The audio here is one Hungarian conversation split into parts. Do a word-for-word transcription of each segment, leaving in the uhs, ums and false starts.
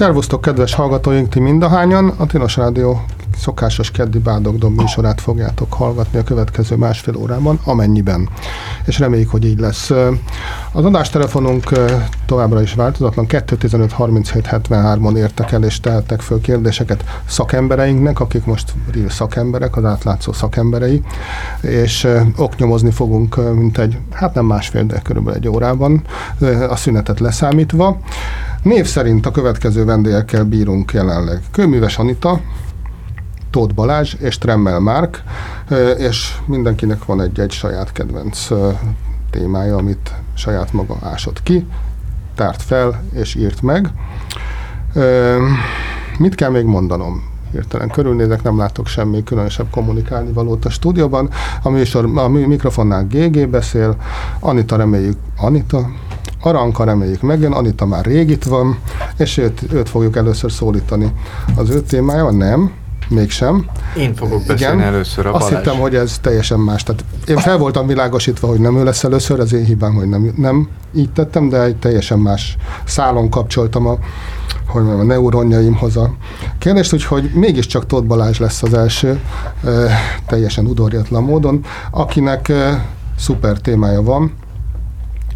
Szervusztok, kedves hallgatóink, ti mindahányan! A Tilos Rádió szokásos keddi Bádogdom műsorát fogjátok hallgatni a következő másfél órában, amennyiben. És reméljük, hogy így lesz. Az adástelefonunk továbbra is változatlan, kettő tizenöt harminchét hetvenhárom-on értek el, és tehettek föl kérdéseket szakembereinknek, akik most real szakemberek, az átlátszó szakemberei, és oknyomozni fogunk, mint egy, hát nem másfél, de körülbelül egy órában, a szünetet leszámítva. Név szerint a következő vendégekkel bírunk jelenleg. Kőműves Anita, Tóth Balázs és Tremmel Márk, és mindenkinek van egy-egy saját kedvenc témája, amit saját maga ásott ki, tárt fel és írt meg. Mit kell még mondanom? Hirtelen körülnézek, nem látok semmi különösebb kommunikálni valót a stúdióban. A, műsor, a mikrofonnál gé gé beszél, Anita reméljük, Anita... Aranka reméljük megjön, Anita már rég itt van, és őt, őt fogjuk először szólítani. Az ő témája nem, mégsem. Én fogok beszélni Igen. először a Balázs. Azt hittem, hogy ez teljesen más. Tehát én fel voltam világosítva, hogy nem ő lesz először, ez én hibám, hogy nem, nem így tettem, de egy teljesen más szálon kapcsoltam a, hogy mondjam, a neuronjaimhoz a kérdést, úgyhogy mégiscsak Tóth Balázs lesz az első, euh, teljesen udorjatlan módon, akinek euh, szuper témája van.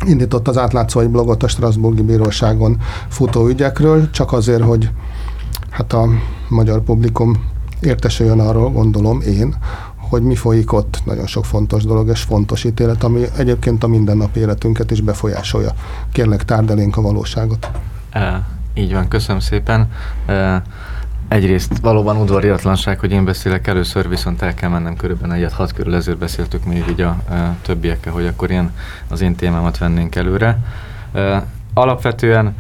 Indított az Átlátszó egy blogot a Strasbourgi Bíróságon futó ügyekről, csak azért, hogy hát a magyar publikum értesüljön arról, gondolom én, hogy mi folyik ott. Nagyon sok fontos dolog és fontos ítélet, ami egyébként a mindennapi életünket is befolyásolja. Kérlek, tárd elénk a valóságot. E, így van, köszönöm szépen. E, egyrészt valóban udvariatlanság, hogy én beszélek először, viszont el kell mennem körülbelül egyet hat körül, ezért beszéltük még így a e, többiekkel, hogy akkor én az én témámat vennénk előre. E, alapvetően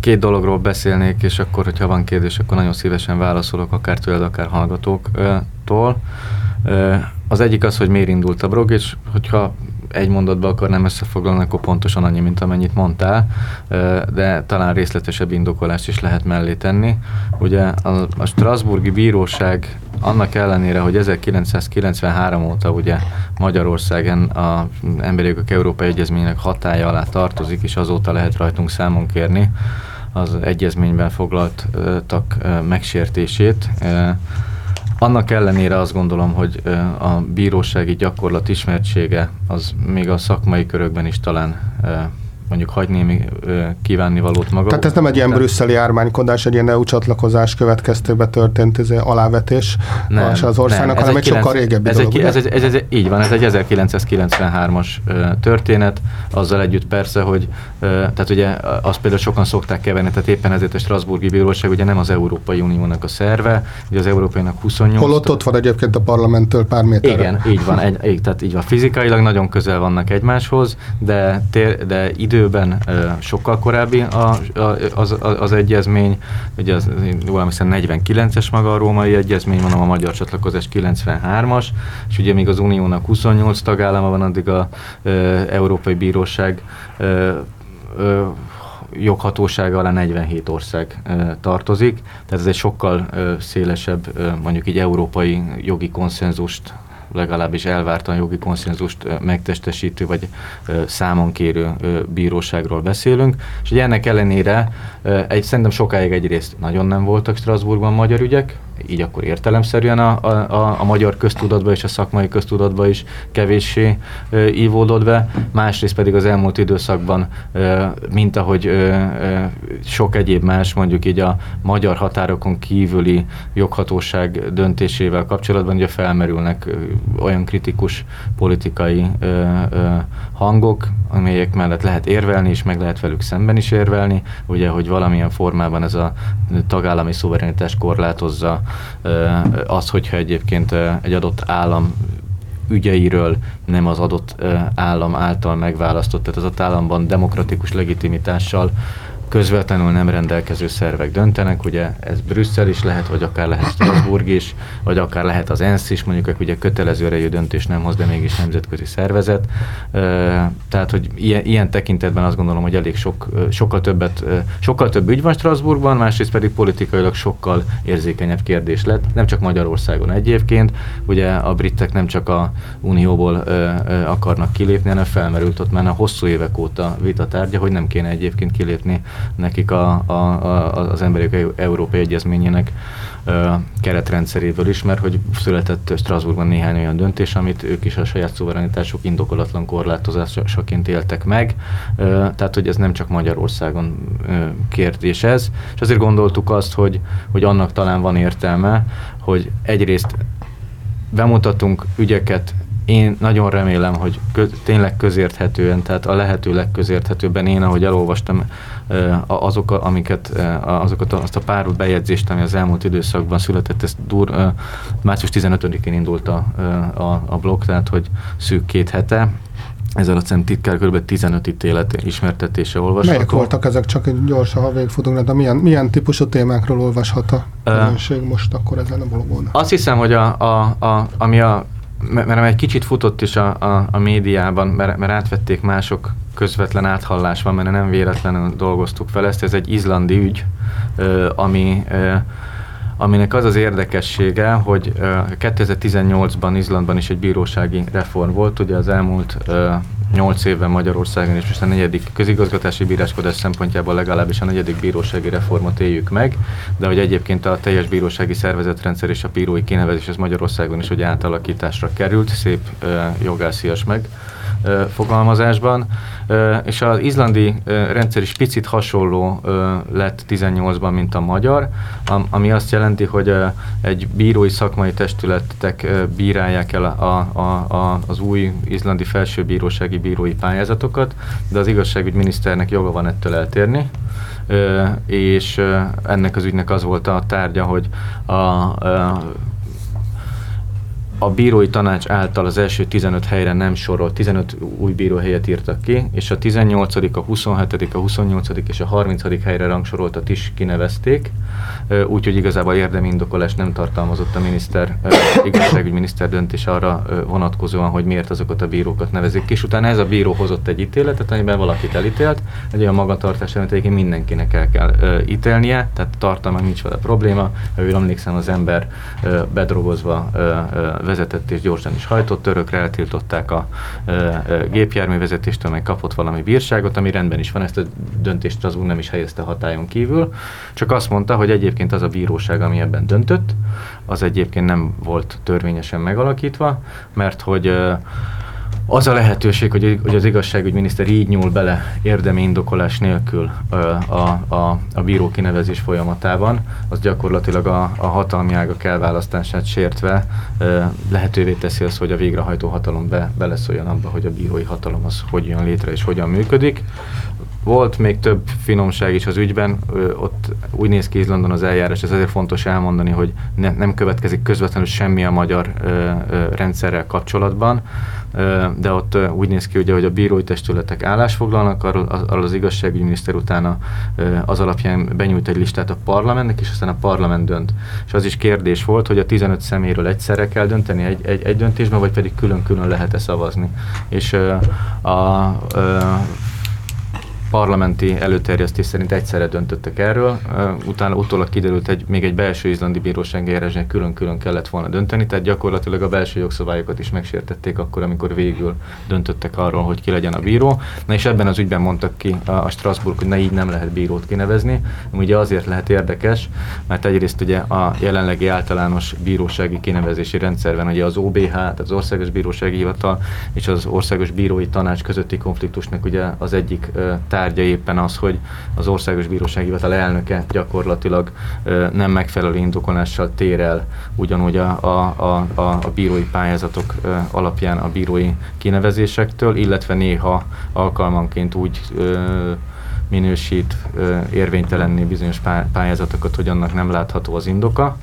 két dologról beszélnék, és akkor, hogyha van kérdés, akkor nagyon szívesen válaszolok, akár tőled, akár hallgatóktól. E, az egyik az, hogy miért indult a blog, és hogyha egy mondatba akarnám összefoglalni, akkor pontosan annyi, mint amennyit mondtál, de talán részletesebb indokolást is lehet mellé tenni. Ugye a, a Strasbourgi Bíróság annak ellenére, hogy ezerkilencszázkilencvenhárom óta ugye Magyarországen az Emberi Jogok Európai Egyezménynek hatálya alá tartozik, és azóta lehet rajtunk számon kérni az egyezményben foglaltak megsértését. Annak ellenére azt gondolom, hogy a bírósági gyakorlat ismertsége az még a szakmai körökben is talán mondjuk hagyni még kívánnivalót maga. Tehát ez nem egy ilyen brüsszeli jármánykodás, egy ilyen é u csatlakozás következtében történt ez alávetés nem, az országnak, hanem egy sokkal régebbi ez dolog. Egy, ez, ez, ez, így van, ez egy ezerkilencszázkilencvenhárom-as történet, azzal együtt persze, hogy tehát ugye azt például sokan szokták keverni, tehát éppen ezért a Strasbourgi Bíróság ugye nem az Európai Uniónak a szerve, ugye az Európainak huszonnyolc. Hol ott, ott van egyébként a parlamenttől pár méterre. Igen, így van, egy, így, tehát így van. Fizikailag nagyon közel vannak egymáshoz, de, tér, de idő Időben sokkal korábbi a, a, az, az egyezmény, ugye az negyvenkilences maga a római egyezmény, mondom a magyar csatlakozás kilencvenhármas, és ugye még az Uniónak huszonnyolc tagállama van, addig az Európai Bíróság e, e, joghatósága alá negyvenhét ország e, tartozik, tehát ez egy sokkal e, szélesebb, e, mondjuk így európai jogi konszenzust legalábbis elvártan jogi konszenzust megtestesítő vagy számon kérő bíróságról beszélünk. És ugye ennek ellenére egy, szerintem sokáig egyrészt nagyon nem voltak Strasbourgban magyar ügyek, így akkor értelemszerűen a, a, a, a magyar köztudatba és a szakmai köztudatba is kevéssé e, ívódott be, másrészt pedig az elmúlt időszakban, e, mint ahogy e, e, sok egyéb más, mondjuk így a magyar határokon kívüli joghatóság döntésével kapcsolatban ugye felmerülnek olyan kritikus politikai e, e, hangok, amelyek mellett lehet érvelni, és meg lehet velük szemben is érvelni, ugye, hogy valamilyen formában ez a tagállami szuverenitás korlátozza az, hogyha egyébként egy adott állam ügyeiről nem az adott állam által megválasztott, tehát az adott államban demokratikus legitimitással közvetlenül nem rendelkező szervek döntenek, ugye ez Brüsszel is lehet, vagy akár lehet Strasbourg is, vagy akár lehet az ENSZ is, mondjuk ugye kötelező erejű döntés nem hoz, de mégis nemzetközi szervezet. Tehát, hogy ilyen, ilyen tekintetben azt gondolom, hogy elég sok, sokkal többet, sokkal több ügy van Strasbourgban, másrészt pedig politikailag sokkal érzékenyebb kérdés lett, nem csak Magyarországon egyébként, ugye a britek nem csak a Unióból akarnak kilépni, hanem felmerült ott már a hosszú évek óta vita tárgya, hogy nem kéne egyébként kilépni nekik a, a, a, az emberi Európai Egyezményének keretrendszeréből is, mert hogy született Strasbourgban néhány olyan döntés, amit ők is a saját szuverenitásuk indokolatlan korlátozásaként éltek meg, tehát hogy ez nem csak Magyarországon kérdés ez, és azért gondoltuk azt, hogy, hogy annak talán van értelme, hogy egyrészt bemutatunk ügyeket. Én nagyon remélem, hogy köz, tényleg közérthetően, tehát a lehető legközérthetőbben én, ahogy elolvastam azok, amiket, azokat, azt a pár bejegyzést, ami az elmúlt időszakban született, ez dur, március tizenötödikén indult a, a, a blog, tehát hogy szűk két hete. Ezzel a szem titkár kb. tizenöt ítélet ismertetése olvasható. Melyek voltak ezek? Csak egy gyorsan, ha végigfutunk, de milyen, milyen típusú témákról olvashat a közönség uh, most akkor ezen a blogon? Azt hiszem, hogy a, a, a, ami a mert egy kicsit futott is a, a, a médiában, mert, mert átvették mások közvetlen áthallás van, mert nem véletlenül dolgoztuk fel ezt. Ez egy izlandi ügy, ami, aminek az az érdekessége, hogy kétezer-tizennyolcban Izlandban is egy bírósági reform volt, ugye az elmúlt nyolc évben Magyarországon, és most a negyedik közigazgatási bíráskodás szempontjából legalábbis a negyedik bírósági reformot éljük meg, de hogy egyébként a teljes bírósági szervezetrendszer és a bírói kinevezés az Magyarországon is hogy átalakításra került, szép jogászias meg fogalmazásban, és az izlandi rendszer is picit hasonló lett tizennyolcban, mint a magyar, ami azt jelenti, hogy egy bírói szakmai testületek bírálják el a, a, a, az új izlandi felsőbírósági bírói pályázatokat, de az igazságügyminiszternek joga van ettől eltérni, és ennek az ügynek az volt a tárgya, hogy a, a A bírói tanács által az első tizenöt helyre nem sorolt, tizenöt új bíróhelyet írtak ki, és a tizennyolcadik, a huszonhetedik, a huszonnyolcadik és a harmincadik helyre rangsoroltat is kinevezték, úgyhogy igazából érdemi indokolás nem tartalmazott a miniszter, igazságügyminiszter döntés arra vonatkozóan, hogy miért azokat a bírókat nevezik ki, és utána ez a bíró hozott egy ítéletet, amiben valakit elítélt, egy olyan magatartás, amit egyébként mindenkinek el kell ítélnie, tehát tartalmának nincs vele probléma, ő emlékszem az ember bedrogozva vezetett és gyorsan is hajtott, örökre eltiltották a e, e, gépjárművezetéstől, meg kapott valami bírságot, ami rendben is van, ezt a döntést az úr nem is helyezte hatályon kívül, csak azt mondta, hogy egyébként az a bíróság, ami ebben döntött, az egyébként nem volt törvényesen megalakítva, mert hogy e, az a lehetőség, hogy, hogy az igazságügyminiszter így nyúl bele érdemi indokolás nélkül a, a, a, a bíró kinevezés folyamatában, az gyakorlatilag a, a hatalmi ágak elválasztását sértve lehetővé teszi azt, hogy a végrehajtó hatalom be, beleszóljon abba, hogy a bírói hatalom az hogy jön létre és hogyan működik. Volt még több finomság is az ügyben, ö, ott úgy néz ki Izlandon az eljárás, ez azért fontos elmondani, hogy ne, nem következik közvetlenül semmi a magyar ö, ö, rendszerrel kapcsolatban, ö, de ott ö, úgy néz ki, ugye, hogy a bírói testületek állásfoglalnak, arról az, arról az igazságügyminiszter utána ö, az alapján benyújt egy listát a parlamentnek, és aztán a parlament dönt. És az is kérdés volt, hogy a tizenöt személyről egyszerre kell dönteni egy, egy, egy döntésben, vagy pedig külön-külön lehet-e szavazni. És ö, a... Ö, parlamenti előterjesztés szerint egyszerre döntöttek erről, utána utólag kiderült, hogy még egy belső izlandi bírósági eljárásban külön-külön kellett volna dönteni, tehát gyakorlatilag a belső jogszabályokat is megsértették akkor, amikor végül döntöttek arról, hogy ki legyen a bíró. Na és ebben az ügyben mondtak ki a, a Strasbourg, hogy ne így nem lehet bírót kinevezni, ami ugye azért lehet érdekes, mert egyrészt ugye a jelenlegi általános bírósági kinevezési rendszerben ugye az o bé há, tehát az Országos Bírósági Hivatal és az Országos Bírói Tanács közötti konfliktusnak ugye az egyik tár- tárgya éppen az, hogy az Országos Bírósági Hivatal elnöke gyakorlatilag ö, nem megfelelő indokolással tér el ugyanúgy a, a, a, a bírói pályázatok ö, alapján a bírói kinevezésektől, illetve néha alkalmanként úgy ö, minősít ö, érvénytelenné bizonyos pályázatokat, hogy annak nem látható az indoka.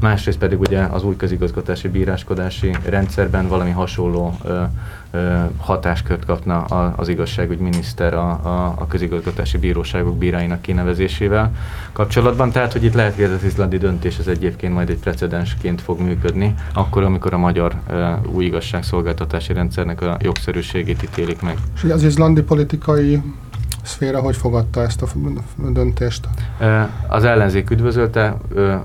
Másrészt pedig ugye az új közigazgatási bíráskodási rendszerben valami hasonló ö, ö, hatáskört kapna a, az igazságügyminiszter a, a, a közigazgatási bíróságok bíráinak kinevezésével kapcsolatban. Tehát, hogy itt lehet, hogy ez az izlandi döntés az egyébként majd egy precedensként fog működni, akkor, amikor a magyar ö, új igazságszolgáltatási rendszernek a jogszerűségét ítélik meg. És az izlandi politikai szféra hogy fogadta ezt a döntést? Az ellenzék üdvözölte,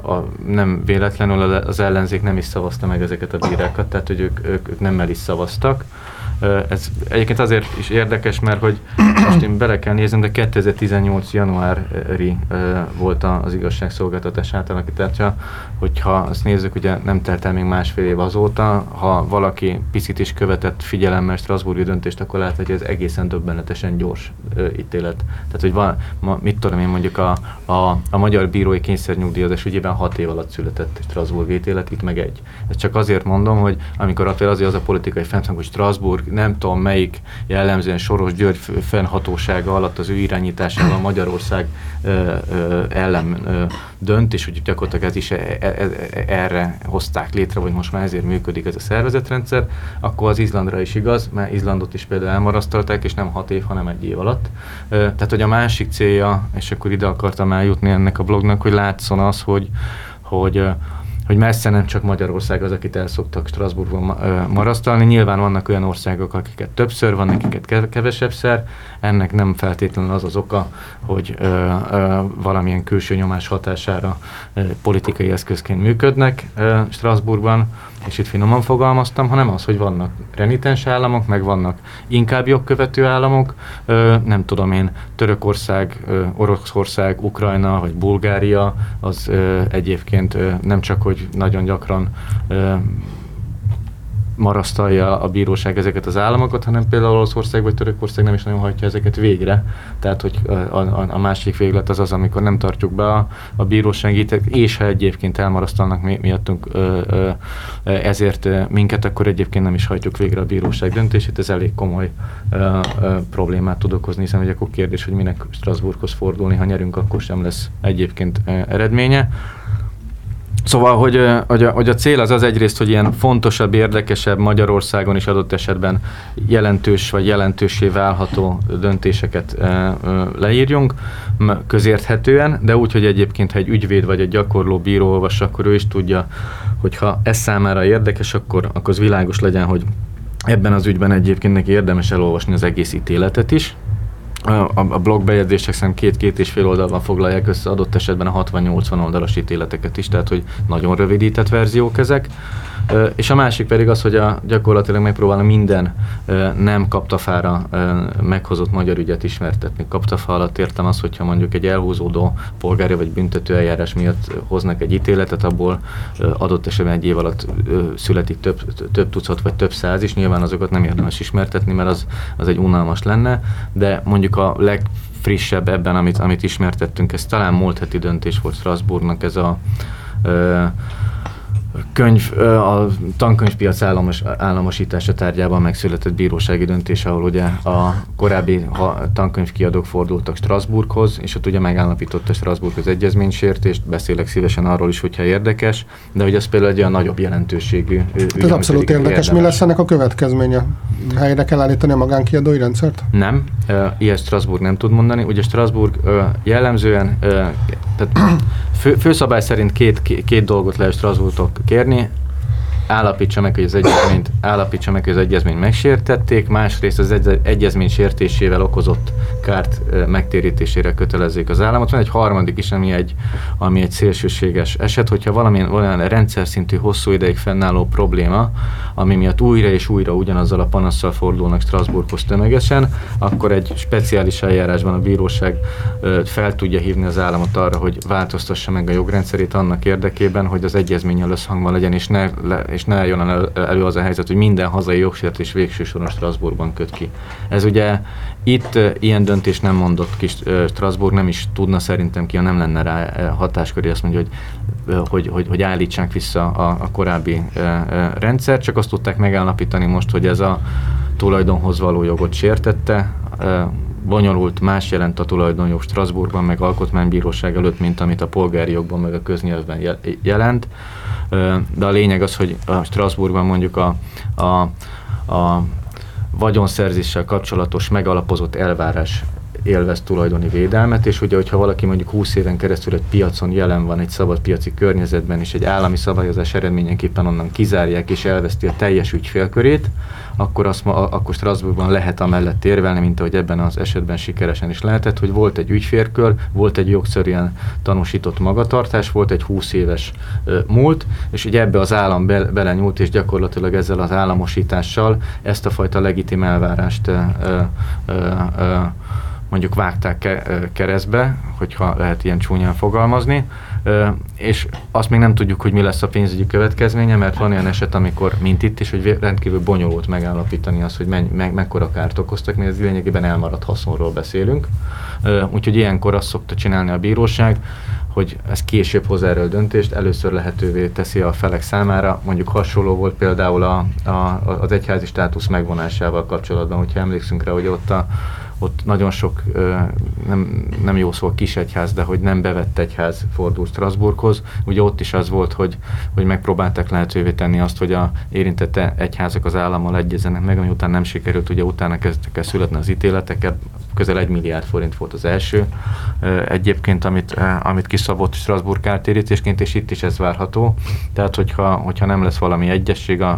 a, nem véletlenül az ellenzék nem is szavazta meg ezeket a bírákat, tehát hogy ők, ők, ők nem el is szavaztak. Ez egyébként azért is érdekes, mert hogy most én bele kell néznem, de kétezer-tizennyolc januári volt az igazságszolgáltatás átalakítása, hogyha azt nézzük, ugye nem telt el még másfél év azóta, ha valaki picit is követett figyelemmel strasbourgi döntést, akkor látja, hogy ez egészen döbbenetesen gyors ítélet. Tehát, hogy van, ma, mit tudom én mondjuk a, a, a magyar bírói kényszernyugdíjazás ügyében hat év alatt született strasbourgi ítélet, itt meg egy. Ezt csak azért mondom, hogy amikor azért az a politikai fennszang, hogy Strasbourg nem tudom melyik jellemzően Soros György fennhatósága alatt az ő irányításával Magyarország ö, ö, ellen ö, dönt, és hogy gyakorlatilag ez is e, e, erre hozták létre, vagy most már ezért működik ez a szervezetrendszer, akkor az Izlandra is igaz, mert Izlandot is például elmarasztalták, és nem hat év, hanem egy év alatt. Ö, tehát, hogy a másik célja, és akkor ide akartam eljutni ennek a blognak, hogy látszon az, hogy, hogy hogy messze nem csak Magyarország az, akit el szoktak Strasbourgban marasztalni. Nyilván vannak olyan országok, akiket többször, van akiket kevesebbszer. Ennek nem feltétlenül az az oka, hogy ö, ö, valamilyen külső nyomás hatására ö, politikai eszközként működnek ö, Strasbourgban, és itt finoman fogalmaztam, hanem az, hogy vannak renitens államok, meg vannak inkább jogkövető államok, ö, nem tudom én, Törökország, ö, Oroszország, Ukrajna, vagy Bulgária, az ö, egyébként ö, nem csak, hogy nagyon gyakran ö, marasztalja a bíróság ezeket az államokat, hanem például Olaszország vagy Törökország nem is nagyon hajtja ezeket végre. Tehát, hogy a, a, a másik véglet az az, amikor nem tartjuk be a, a bíróságítet, és ha egyébként elmarasztalnak mi, miattunk ö, ö, ezért ö, minket, akkor egyébként nem is hajtjuk végre a bíróság döntését. Ez elég komoly ö, ö, problémát tud okozni, hiszen hogy akkor kérdés, hogy minek Strasbourghoz fordulni, ha nyerünk, akkor sem lesz egyébként ö, eredménye. Szóval, hogy, hogy, a, hogy a cél az az egyrészt, hogy ilyen fontosabb, érdekesebb Magyarországon is adott esetben jelentős vagy jelentőssé válható döntéseket leírjunk közérthetően, de úgy, hogy egyébként, ha egy ügyvéd vagy egy gyakorló bíró olvas, akkor ő is tudja, hogy ha ez számára érdekes, akkor, akkor az világos legyen, hogy ebben az ügyben egyébként neki érdemes elolvasni az egész ítéletet is. A blogbejegyzések szem két-két és fél oldalban foglalják össze adott esetben a hatvan-nyolcvan oldalas ítéleteket is, tehát hogy nagyon rövidített verziók ezek. És a másik pedig az, hogy a, gyakorlatilag megpróbálom minden nem kaptafára meghozott magyar ügyet ismertetni. Kaptafa alatt értem azt, hogyha mondjuk egy elhúzódó polgári vagy büntető eljárás miatt hoznak egy ítéletet, abból adott esetben egy év alatt születik több, több tucat vagy több száz is, nyilván azokat nem érdemes ismertetni, mert az, az egy unalmas lenne, de mondjuk a leg frissebb ebben, amit, amit ismertettünk, ez talán múlt heti döntés volt Strasbourgnak, ez a ö, könyv, a tankönyvpiac államos, államosítása tárgyában megszületett bírósági döntés, ahol ugye a korábbi tankönyvkiadók fordultak Strasbourghoz, és ott ugye megállapította Strasbourg az egyezménysértést, beszélek szívesen arról is, hogyha érdekes, de ugye ez például egy olyan nagyobb jelentőségű ügy. Ez abszolút érdekes. Érdemes. Mi lesz ennek a következménye? Helyre kell állítani a magánkiadói rendszert? Nem, ilyet Strasbourg nem tud mondani. Ugye Strasbourg jellemzően, tehát fő, főszabály szerint két, két dolgot lehet Strasbourgtól kérni, állapítsa meg, hogy az egyezményt, állapítsa meg, hogy az egyezményt megsértették, másrészt az egy, egyezmény sértésével okozott kárt e, megtérítésére kötelezzék az államot. Van egy harmadik is, ami egy, ami egy szélsőséges eset, hogyha valamilyen, valamilyen rendszer szintű hosszú ideig fennálló probléma, ami miatt újra és újra ugyanazzal a panasszal fordulnak Strasbourghoz tömegesen, akkor egy speciális eljárásban a bíróság e, fel tudja hívni az államot arra, hogy változtassa meg a jogrendszerét annak érdekében, hogy az egyezménnyel összhangban legyen, és ne le, és ne jön elő az a helyzet, hogy minden hazai jogsértés végső soron Strasbourgban köt ki. Ez ugye itt ilyen döntés nem mondott ki Strasbourg, nem is tudna szerintem ki, ha nem lenne rá hatásköré, azt mondja, hogy, hogy, hogy, hogy állítsák vissza a, a korábbi rendszer, csak azt tudták megállapítani most, hogy ez a tulajdonhoz való jogot sértette, bonyolult, más jelent a tulajdonjog Strasbourgban, meg alkotmánybíróság előtt, mint amit a polgári jogban, meg a köznyelvben jelent. De a lényeg az, hogy a Strasbourgban mondjuk a, a, a vagyonszerzéssel kapcsolatos megalapozott elvárás élvez tulajdoni védelmet, és ugye, hogyha valaki mondjuk húsz éven keresztül egy piacon jelen van, egy szabad piaci környezetben, és egy állami szabályozás eredményeképpen onnan kizárják, és elveszti a teljes ügyfélkörét, akkor, azt ma, akkor Strasbourgban lehet amellett érvelni, mint ahogy ebben az esetben sikeresen is lehetett, hogy volt egy ügyfélkör, volt egy jogszerűen tanúsított magatartás, volt egy húsz éves ö, múlt, és ugye ebbe az állam be, belenyúlt, és gyakorlatilag ezzel az államosítással ezt a fajta legitim elvárást ö, ö, ö, mondjuk vágták keresztbe, hogyha lehet ilyen csúnyán fogalmazni, és azt még nem tudjuk, hogy mi lesz a pénzügyi következménye, mert van olyan eset, amikor, mint itt is, hogy rendkívül bonyolult megállapítani azt, hogy me- me- mekkora kárt okoztak, mert ez lényegében elmaradt haszonról beszélünk. Úgyhogy ilyenkor azt szokta csinálni a bíróság, hogy ez később hoz erről döntést, először lehetővé teszi a felek számára. Mondjuk hasonló volt például a, a, az egyházi státusz megvonásával kapcsolatban, hogyha emlékszünk rá, hogy ott a ott nagyon sok, nem, nem jó szó kis egyház, de hogy nem bevett egyház fordult Strasbourghoz. Ugye ott is az volt, hogy, hogy megpróbálták lehetővé tenni azt, hogy a érintett egyházak az állammal egyezenek meg, ami után nem sikerült, ugye utána kezdtek el születni az ítéletek, közel egy milliárd forint volt az első egyébként, amit, amit kiszabott Strasbourg kártérítésként, és itt is ez várható. Tehát, hogyha, hogyha nem lesz valami egyesség a,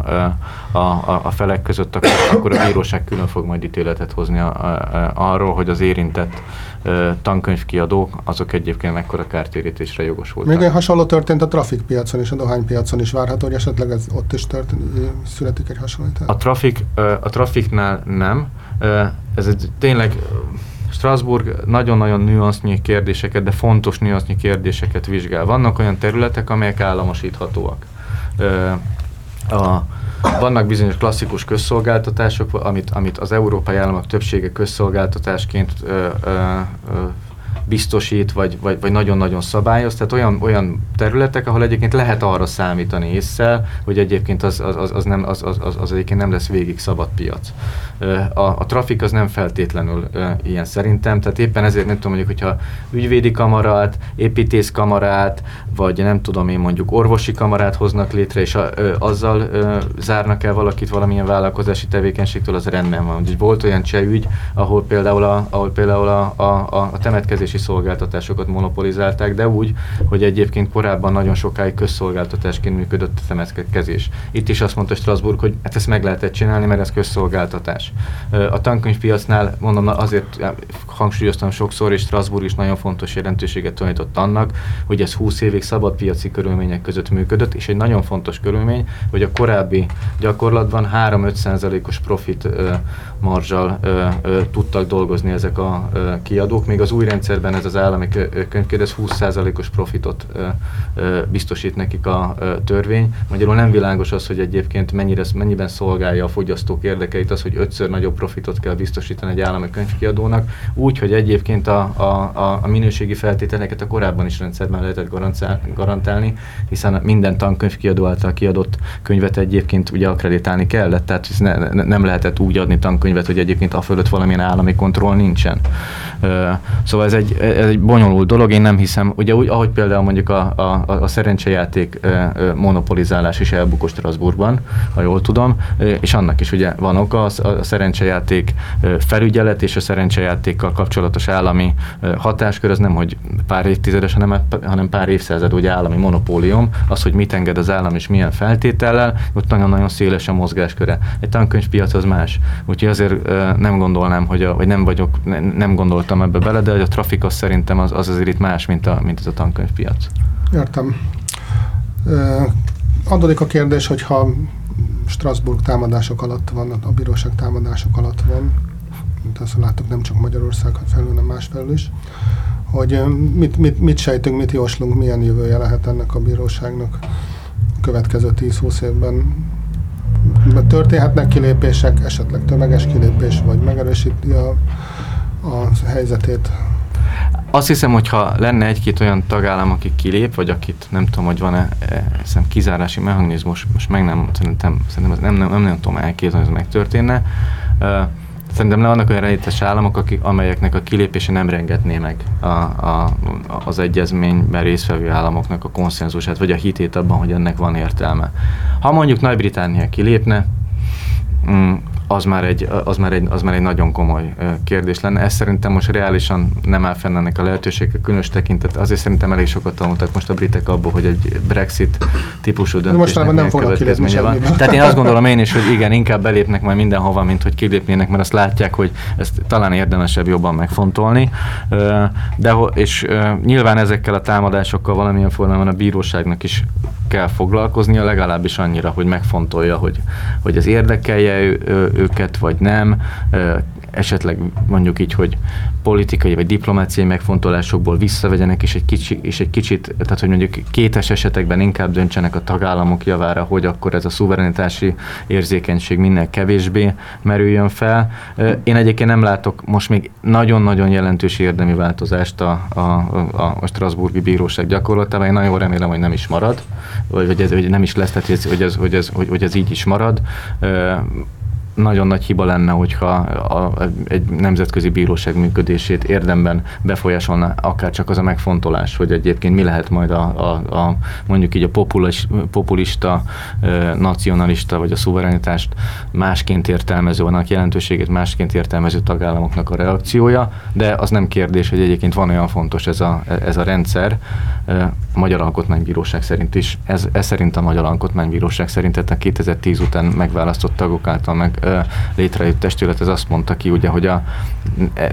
a, a, a felek között, akkor, akkor a bíróság külön fog majd ítéletet hozni a, a, arról, hogy az érintett uh, tankönyvkiadók, azok egyébként mekkora kártérítésre jogosultak. Még egy hasonló történt a trafikpiacon és a dohánypiacon is, várható, hogy esetleg ez ott is történt, születik egy hasonlítás? A trafik, uh, a trafiknál nem. Uh, ez egy, tényleg Strasbourg nagyon-nagyon nüansznyi kérdéseket, de fontos nüansznyi kérdéseket vizsgál. Vannak olyan területek, amelyek államosíthatóak. Uh, a Vannak bizonyos klasszikus közszolgáltatások, amit, amit az európai államok többsége közszolgáltatásként ö, ö, ö, biztosít, vagy, vagy, vagy nagyon-nagyon szabályoz. Tehát olyan, olyan területek, ahol egyébként lehet arra számítani ésszel, hogy egyébként az, az, az, nem, az, az, az egyébként nem lesz végig szabad piac. A, a trafik az nem feltétlenül ilyen szerintem, tehát éppen ezért nem tudom, mondjuk, hogyha ügyvédi kamarát, építész kamarát, vagy nem tudom én mondjuk orvosi kamarát hoznak létre, és a, ö, azzal ö, zárnak el valakit valamilyen vállalkozási tevékenységtől, az rendben van. Úgyhogy volt olyan cseh ügy, ahol például a, ahol például a, a, a, a temetkezés szolgáltatásokat monopolizálták, de úgy, hogy egyébként korábban nagyon sokáig közszolgáltatásként működött a temetkezés. Itt is azt mondta Strasbourg, hogy hát ezt meg lehetett csinálni, mert ez közszolgáltatás. A tankönyvpiacnál, mondom, azért hangsúlyoztam sokszor, és Strasbourg is nagyon fontos jelentőséget tulajdonított annak, hogy ez húsz évig szabad piaci körülmények között működött, és egy nagyon fontos körülmény, hogy a korábbi gyakorlatban három-öt százalékos profit marzsal tudtak dolgozni ezek a kiadók, még az új rendszer ez az állami könyvkérdez húsz százalékos profitot ö, ö, biztosít nekik a ö, törvény. Magyarul nem világos az, hogy egyébként mennyire, mennyiben szolgálja a fogyasztók érdekeit az, hogy ötször nagyobb profitot kell biztosítani egy állami könyvkiadónak, úgy, hogy egyébként a, a, a minőségi feltételeket a korábban is rendszerben lehetett garantálni, hiszen minden tankönyvkiadó által kiadott könyvet egyébként ugye akreditálni kellett, tehát ne, ne, nem lehetett úgy adni tankönyvet, hogy egyébként a fölött valamilyen állami kontroll nincsen. Ö, szóval ez egy Ez egy bonyolult dolog, én nem hiszem, ugye úgy, ahogy például mondjuk a, a, a szerencsejáték monopolizálás is elbukott Strasbourgban, ha jól tudom, és annak is ugye van oka, a, a szerencsejáték felügyelet és a szerencsejátékkal kapcsolatos állami hatáskör, az nem, hogy pár évtizedes, hanem, hanem pár évszázad ugye állami monopólium, az, hogy mit enged az állam és milyen feltétellel, ott nagyon-nagyon széles a mozgásköre. Egy tankönyvpiac az más, úgyhogy azért nem gondolnám, hogy a, vagy nem vagyok, nem gondoltam ebbe bele, de a trafik az szerintem az, az azért itt más, mint, a, mint ez a tankönyvpiac. Értem. E, adódik a kérdés, hogyha Strasbourg támadások alatt van, a bíróság támadások alatt van, mint azt láttuk, nem csak Magyarország felül, hanem másfelül is, hogy mit, mit, mit sejtünk, mit jóslunk, milyen jövője lehet ennek a bíróságnak a következő tíz-húsz évben. Történhetnek kilépések, esetleg tömeges kilépés, vagy megerősíti a, a helyzetét. Azt hiszem, hogyha lenne egy-két olyan tagállam, aki kilép, vagy akit nem tudom, hogy van-e hiszem, kizárási mechanizmus, most meg nem, szerintem, szerintem nem, nem, nem, nem tudom elképzelni, hogy ez megtörténne. Szerintem le vannak olyan rejtes államok, akik, amelyeknek a kilépése nem rengetné meg a, a, az egyezményben résztvevő államoknak a konszenzusát, vagy a hitét abban, hogy ennek van értelme. Ha mondjuk Nagy-Britannia kilépne, mm, az már egy, az már egy, az már egy nagyon komoly kérdés lenne. Ez szerintem most reálisan nem áll fenn ennek a lehetősége, különös tekintet. Azért szerintem elég sokat tanultak most a britek abból, hogy egy Brexit típusú döntésnek következménye van. Tehát én azt gondolom én is, hogy igen, inkább belépnek majd mindenhova, mint hogy kilépnének, mert azt látják, hogy ezt talán érdemesebb jobban megfontolni. De, és nyilván ezekkel a támadásokkal valamilyen formában a bíróságnak is kell foglalkoznia, legalábbis annyira, hogy megfontolja, hogy, hogy ez érdekelje őket, vagy nem, esetleg mondjuk így, hogy politikai vagy diplomáciai megfontolásokból visszavegyenek, és egy, kicsi, és egy kicsit, tehát hogy mondjuk kétes esetekben inkább döntsenek a tagállamok javára, hogy akkor ez a szuverenitási érzékenység minél kevésbé merüljön fel. Én egyébként nem látok most még nagyon-nagyon jelentős érdemi változást a, a, a, a Strasbourgi Bíróság gyakorlatában. Én nagyon remélem, hogy nem is marad, vagy ez, hogy nem is lesz, tehát ez, hogy, ez, hogy, ez, hogy, hogy ez így is marad. Nagyon nagy hiba lenne, hogyha a, a, egy nemzetközi bíróság működését érdemben befolyásolna akár csak az a megfontolás, hogy egyébként mi lehet majd a, a, a mondjuk így a populis, populista, nacionalista vagy a szuverenitást másként értelmező, annak jelentőségét másként értelmező tagállamoknak a reakciója, de az nem kérdés, hogy egyébként van olyan fontos ez a, ez a rendszer, a Magyar Alkotmánybíróság szerint is. Ez, ez szerint a Magyar Alkotmánybíróság szerint, tehát a kétezer-tíz után megválasztott tagok által meg létrejött testület, ez azt mondta ki, ugye, hogy a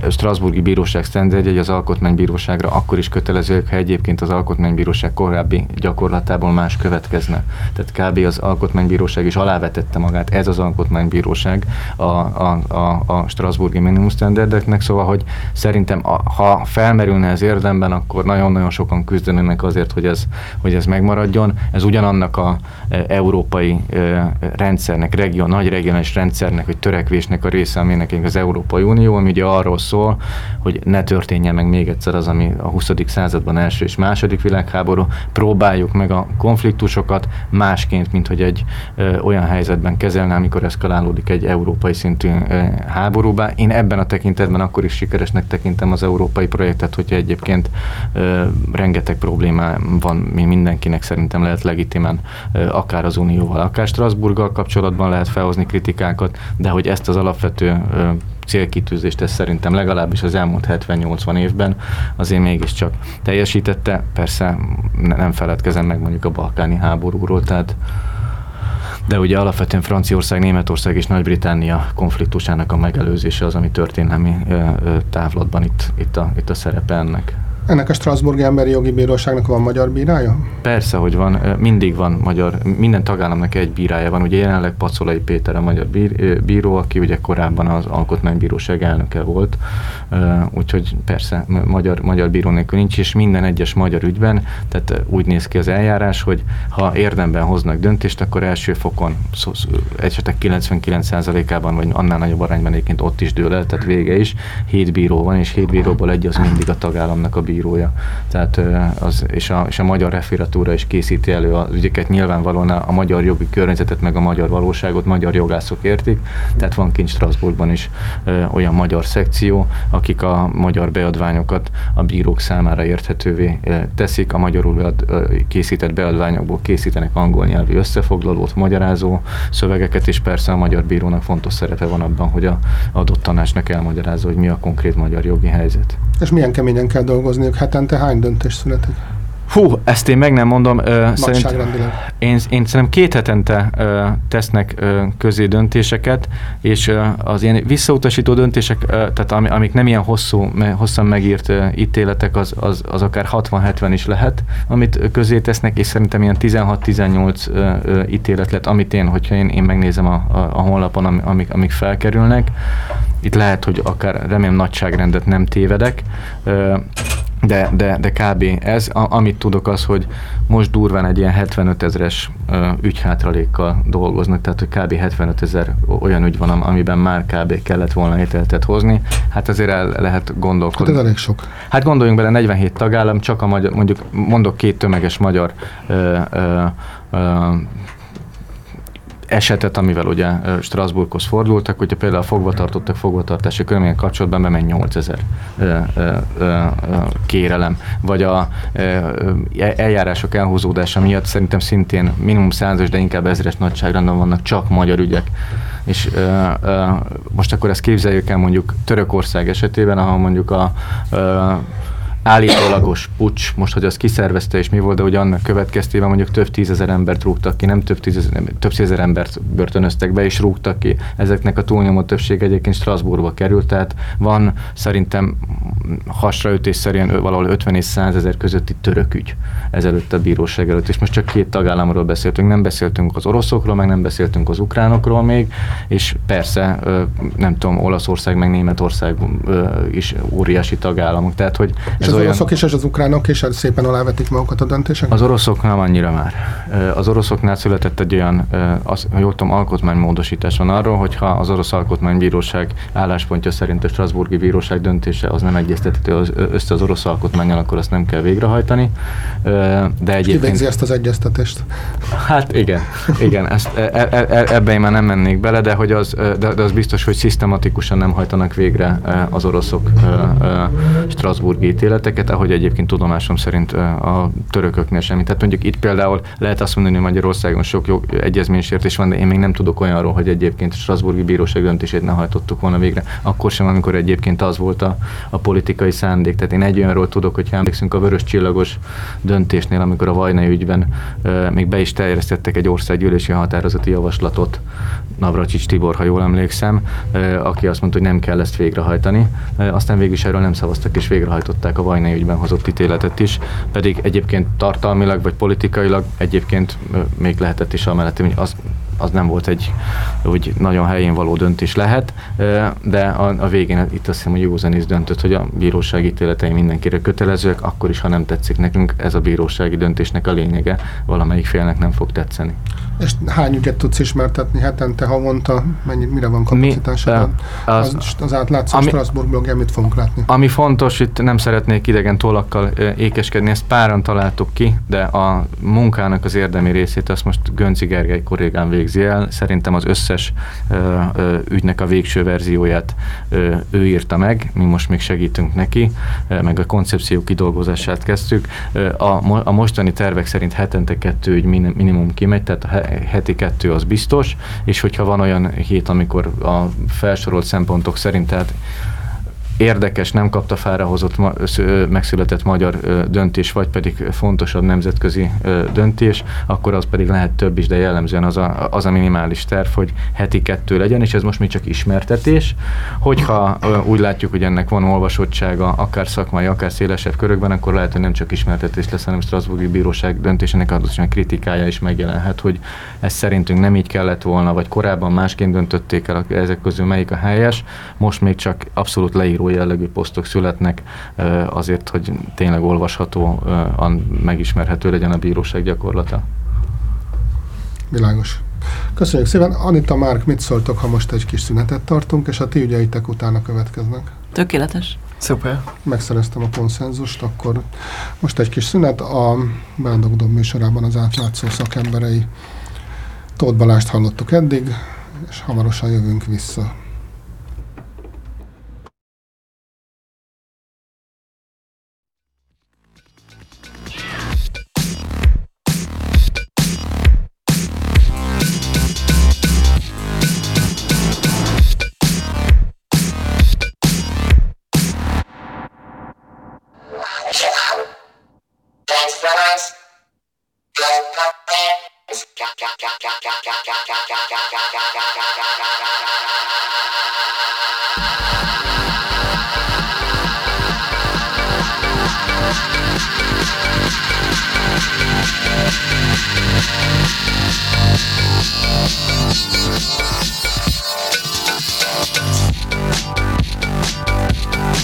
Strasbourgi Bíróság sztenderdje az Alkotmánybíróságra akkor is kötelezőek, ha egyébként az Alkotmánybíróság korábbi gyakorlatából más következne. Tehát kb. Az Alkotmánybíróság is alávetette magát, ez az Alkotmánybíróság a, a, a, a Strasbourgi minimum sztenderdeknek, szóval, hogy szerintem a, ha felmerülne ez érdemben, akkor nagyon-nagyon sokan küzdenének azért, hogy ez, hogy ez megmaradjon. Ez ugyanannak az e, európai e, rendszernek, region, nagy regionális rendszernek, rendszernek, vagy törekvésnek a része, aminek az Európai Unió, ami ugye arról szól, hogy ne történjen meg még egyszer az, ami a huszadik században első és második világháború, próbáljuk meg a konfliktusokat másként, mint hogy egy ö, olyan helyzetben kezelne, amikor eszkalálódik egy európai szintű ö, háborúba. Én ebben a tekintetben akkor is sikeresnek tekintem az európai projektet, hogyha egyébként ö, rengeteg probléma van, mi mindenkinek szerintem lehet legitimen, ö, akár az Unióval, akár Strasbourggal kapcsolatban lehet felhozni kritikákat, de hogy ezt az alapvető ö, célkitűzést, ez szerintem legalábbis az elmúlt hetven-nyolcvan évben azért mégiscsak teljesítette. Persze nem feledkezem meg mondjuk a balkáni háborúról, tehát de ugye alapvetően Franciaország, Németország és Nagy-Britannia konfliktusának a megelőzése az, ami történelmi ö, ö, távlatban itt, itt, a, itt a szerepe ennek. Ennek a Strasbourgi Emberi Jogi Bíróságnak van magyar bírája? Persze, hogy van. Mindig van magyar. Minden tagállamnak egy bírája van. Ugye jelenleg Pacolai Péter a magyar bíró, aki ugye korábban az Alkotmánybíróság elnöke volt. Úgyhogy persze, magyar, magyar bíró nélkül nincs, és minden egyes magyar ügyben, tehát úgy néz ki az eljárás, hogy ha érdemben hoznak döntést, akkor első fokon esetek kilencvenkilenc százalékában, vagy annál nagyobb arányban egyébként ott is dől el, tehát vége is. Hét bíró van, és hét bíróból egy az mindig a tagállamnak a bírója. Tehát az, és, a, és a magyar referatúra is készíti elő az ügyeket, nyilvánvalóan a magyar jogi környezetet, meg a magyar valóságot magyar jogászok értik, tehát van kint Strasbourgban is ö, olyan magyar szekció, akik a magyar beadványokat a bírók számára érthetővé teszik, a magyarul bead, ö, készített beadványokból készítenek angol nyelvi összefoglalót, magyarázó szövegeket, és persze a magyar bírónak fontos szerepe van abban, hogy a adott tanácsnak elmagyarázza, hogy mi a konkrét magyar jogi helyzet. És milyen keményen kell dolgozni? Hetente hány döntés születik? Hú, ezt én meg nem mondom. Nagyságrendileg. Én, én szerintem két hetente ö, tesznek ö, közé döntéseket, és ö, az ilyen visszautasító döntések, ö, tehát am, amik nem ilyen hosszú, hosszan megírt ö, ítéletek, az, az, az akár hatvan-hetven is lehet, amit közé tesznek, és szerintem ilyen tizenhat-tizennyolc ö, ö, ítélet lett, amit én, hogyha én, én megnézem a, a, a honlapon, am, amik, amik felkerülnek. Itt lehet, hogy akár, remélem, nagyságrendet nem tévedek, ö, De, de, de kb. Ez. A, amit tudok az, hogy most durván egy ilyen hetvenöt ezres ügyhátralékkal dolgoznak, tehát hogy kb. hetvenöt ezer olyan ügy van, amiben már kb. Kellett volna ítéletet hozni. Hát azért el lehet gondolkodni. Hát ez elég sok. Hát gondoljunk bele, negyvenhét tagállam, csak a magyar, mondjuk mondok két tömeges magyar ö, ö, ö, esetet, amivel ugye Strasbourghoz fordultak, hogyha például a fogvatartottak fogvatartási körülmények kapcsolatban bemegy nyolcezer kérelem. Vagy a eljárások elhúzódása miatt szerintem szintén minimum százas, de inkább ezres nagyságrendben vannak csak magyar ügyek. és ö, ö, most akkor ezt képzeljük el mondjuk Törökország esetében, ahol mondjuk a ö, állítólagos puccs, most hogy az kiszervezte és mi volt, de hogy annak következtében mondjuk több tízezer embert rúgtak ki, nem több tízezer, több tízezer embert börtönöztek be és rúgtak ki. Ezeknek a túlnyomó többség egyébként Strasbourgba került, tehát van szerintem hasraütésszerűen valahol ötven és százezer közötti török ügy ezelőtt a bíróság előtt, és most csak két tagállamról beszéltünk, nem beszéltünk az oroszokról, meg nem beszéltünk az ukránokról még, és persze nem tudom, Olaszország meg Németország is óriási tagállamok, tehát hogy az olyan... oroszok is, és az ukránok is szépen alávetik magukat a döntéseket? Az oroszoknál annyira már. Az oroszoknál született egy olyan, az, hogy jól tudom, alkotmánymódosítás van arról, hogyha az orosz alkotmánybíróság álláspontja szerint a Strasbourgi Bíróság döntése az nem egyeztethető össze az orosz alkotmánnyal, akkor azt nem kell végrehajtani. De egyébként... Ki végzi ezt az egyeztetést? Hát igen, igen. Ezt, e, e, ebben én már nem mennék bele, de, hogy az, de, de az biztos, hogy szisztematikusan nem hajtanak végre az oroszok Strasbourgi életeket, ahogy egyébként tudomásom szerint a törököknél semmi. Tehát mondjuk itt például lehet azt mondani, hogy Magyarországon sok jog egyezménysértés van, de én még nem tudok olyanról, hogy egyébként a Strasbourgi Bíróság döntését ne hajtottuk volna végre. Akkor sem, amikor egyébként az volt a, a politikai szándék. Tehát én egy olyanról tudok, hogyha emlékszünk a vörös csillagos döntésnél, amikor a Vajnai ügyben e, még be is terjesztettek egy országgyűlési határozati javaslatot, Navracsics Tibor, ha jól emlékszem, e, aki azt mondta, hogy nem kell ezt végrehajtani. E, aztán végül is erről nem szavaztak és végrehajtották a Vajnai ügyben hozott ítéletet is, pedig egyébként tartalmilag vagy politikailag egyébként még lehetett is amellett, hogy az, az nem volt egy úgy nagyon helyén való döntés lehet, de a, a végén itt azt hiszem, hogy józanész döntött, hogy a bíróság ítéletei mindenkire kötelezőek, akkor is, ha nem tetszik nekünk, ez a bírósági döntésnek a lényege, valamelyik félnek nem fog tetszeni. És hány ügyet tudsz ismertetni hetente, havonta, mennyi, mire van kapacitásod? Az, az, az átlátszó Strasbourg blogja, mit fogunk látni? Ami fontos, itt nem szeretnék idegen tollakkal ékeskedni, ezt páran találtuk ki, de a munkának az érdemi részét azt most Gönczi Gergely kollégám végzi el. Szerintem az összes ö, ö, ügynek a végső verzióját ö, ő írta meg, mi most még segítünk neki, ö, meg a koncepció kidolgozását kezdtük. Ö, a, a mostani tervek szerint hetente kettő ügy min, minimum kimegy, tehát a heti kettő az biztos, és hogyha van olyan hét, amikor a felsorolt szempontok szerint, tehát érdekes, nem kapta fára hozott ma, megszületett magyar ö, döntés, vagy pedig fontosabb nemzetközi ö, döntés, akkor az pedig lehet több is, de jellemzően az a, az a minimális terv, hogy heti kettő legyen, és ez most még csak ismertetés. Hogyha ö, úgy látjuk, hogy ennek van olvasottsága, akár szakmai, akár szélesebb körökben, akkor lehet, hogy nem csak ismertetés lesz, hanem Strasbourgi Bíróság döntésének adatosan kritikája is megjelenhet, hogy ez szerintünk nem így kellett volna, vagy korábban másként döntötték el, ezek közül melyik a helyes, most még csak abszolút leíró jellegű posztok születnek azért, hogy tényleg olvashatóan megismerhető legyen a bíróság gyakorlata. Világos. Köszönjük szépen. Anita, Márk, mit szóltok, ha most egy kis szünetet tartunk, és a ti ügyeitek utána következnek? Tökéletes. Szuper. Megszereztem a konszenzust, akkor most egy kis szünet. A Bándok Dob műsorában az átlátszó szakemberei Tóth Balást hallottuk eddig, és hamarosan jövünk vissza. We'll be right back.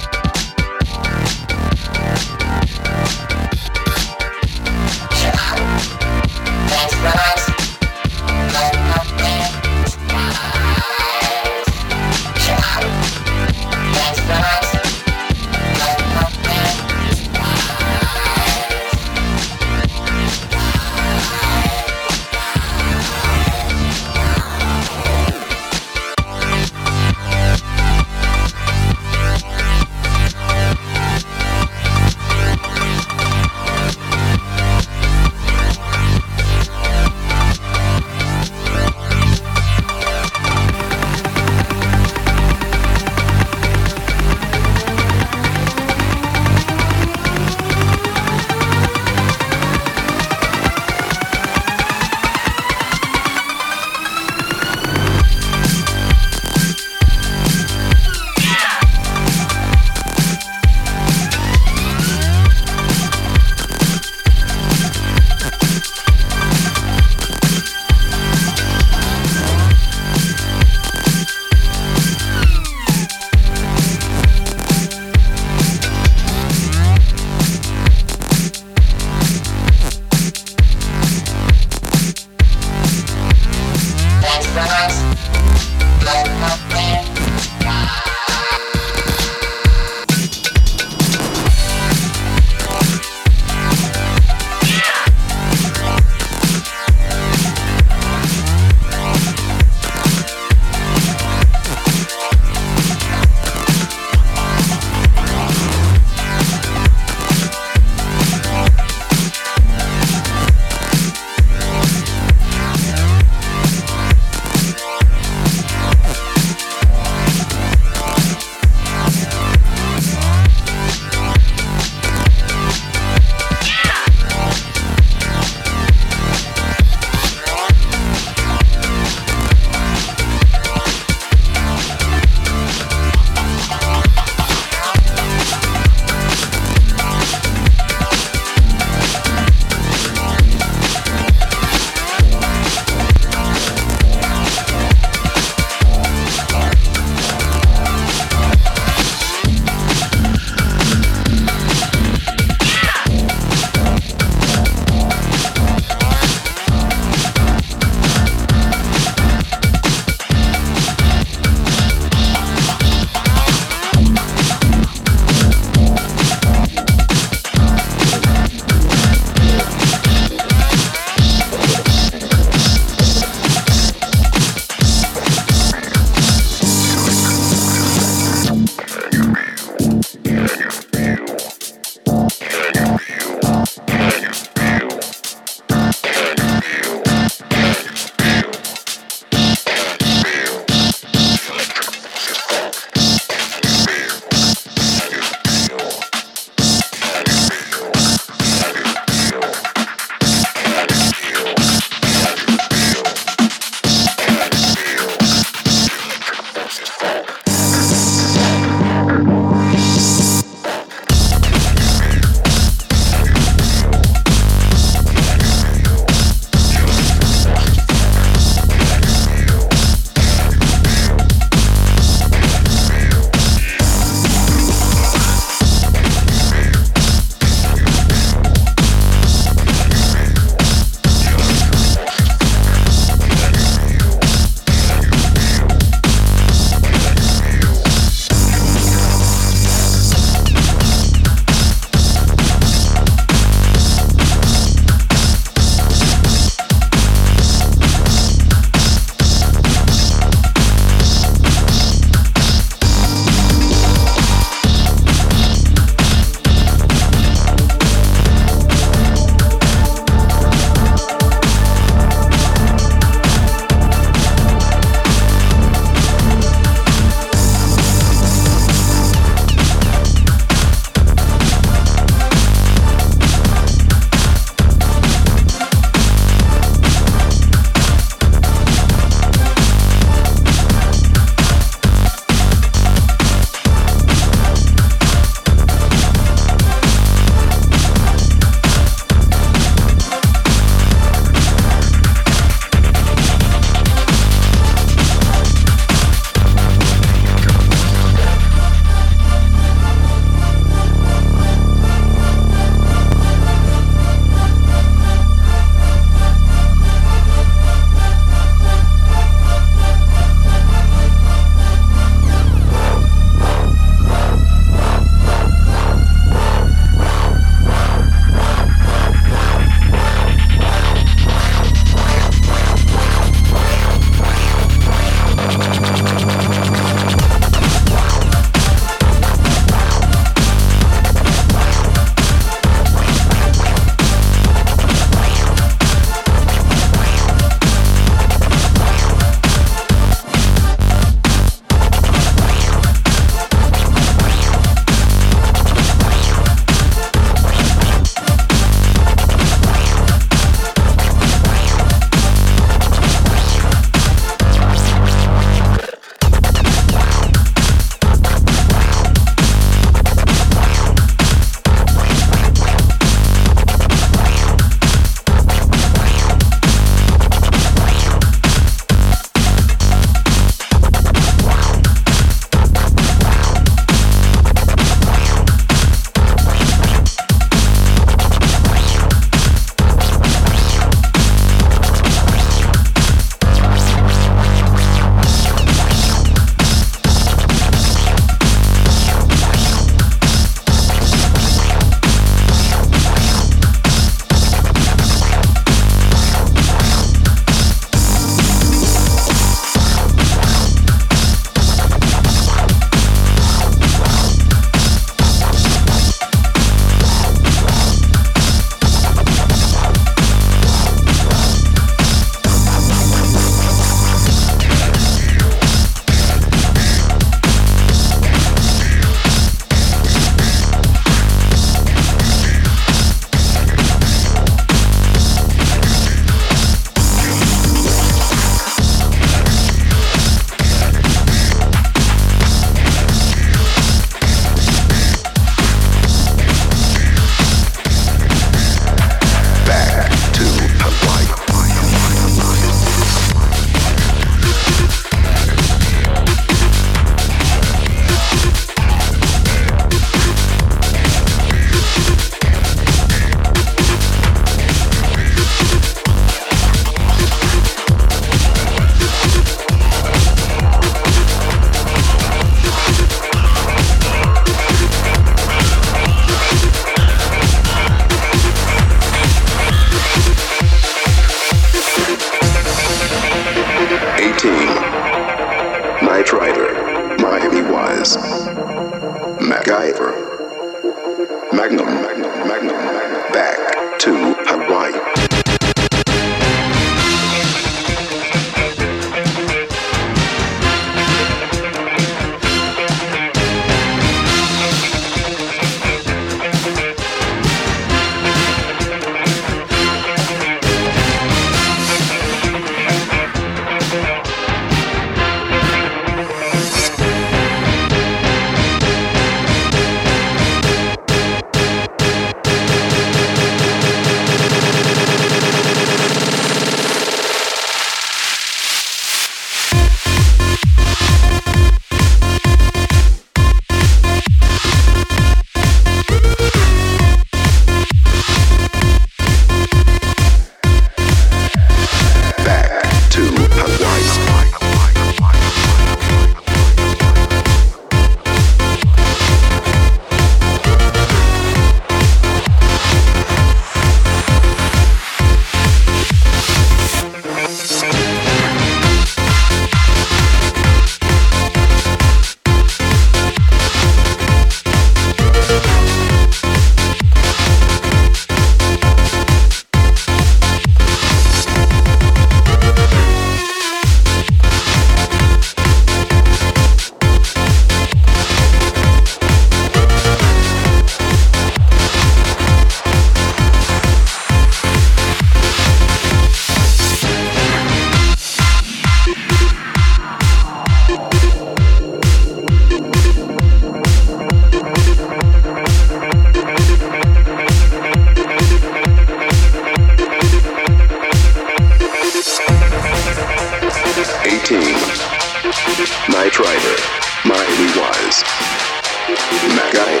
MacGyver.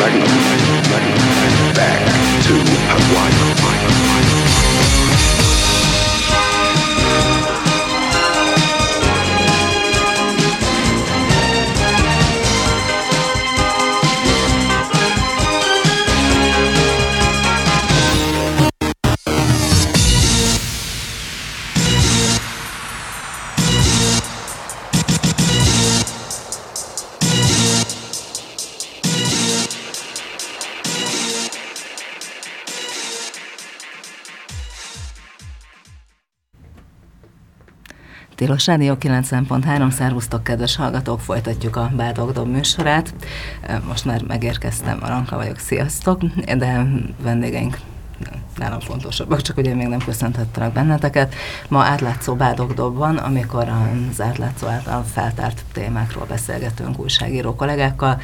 Magnum. Magnum. Back to Hawaii. Tilos Rádió kilencven pont három, szervusztok, kedves hallgatók, folytatjuk a Bádogdob műsorát. Most már megérkeztem, Aranka vagyok, sziasztok, de vendégeink nálam fontosabbak, csak ugye még nem köszönhettelek benneteket. Ma Átlátszó Bádogdobban, amikor az Átlátszó által feltárt témákról beszélgetünk újságíró kollégákkal,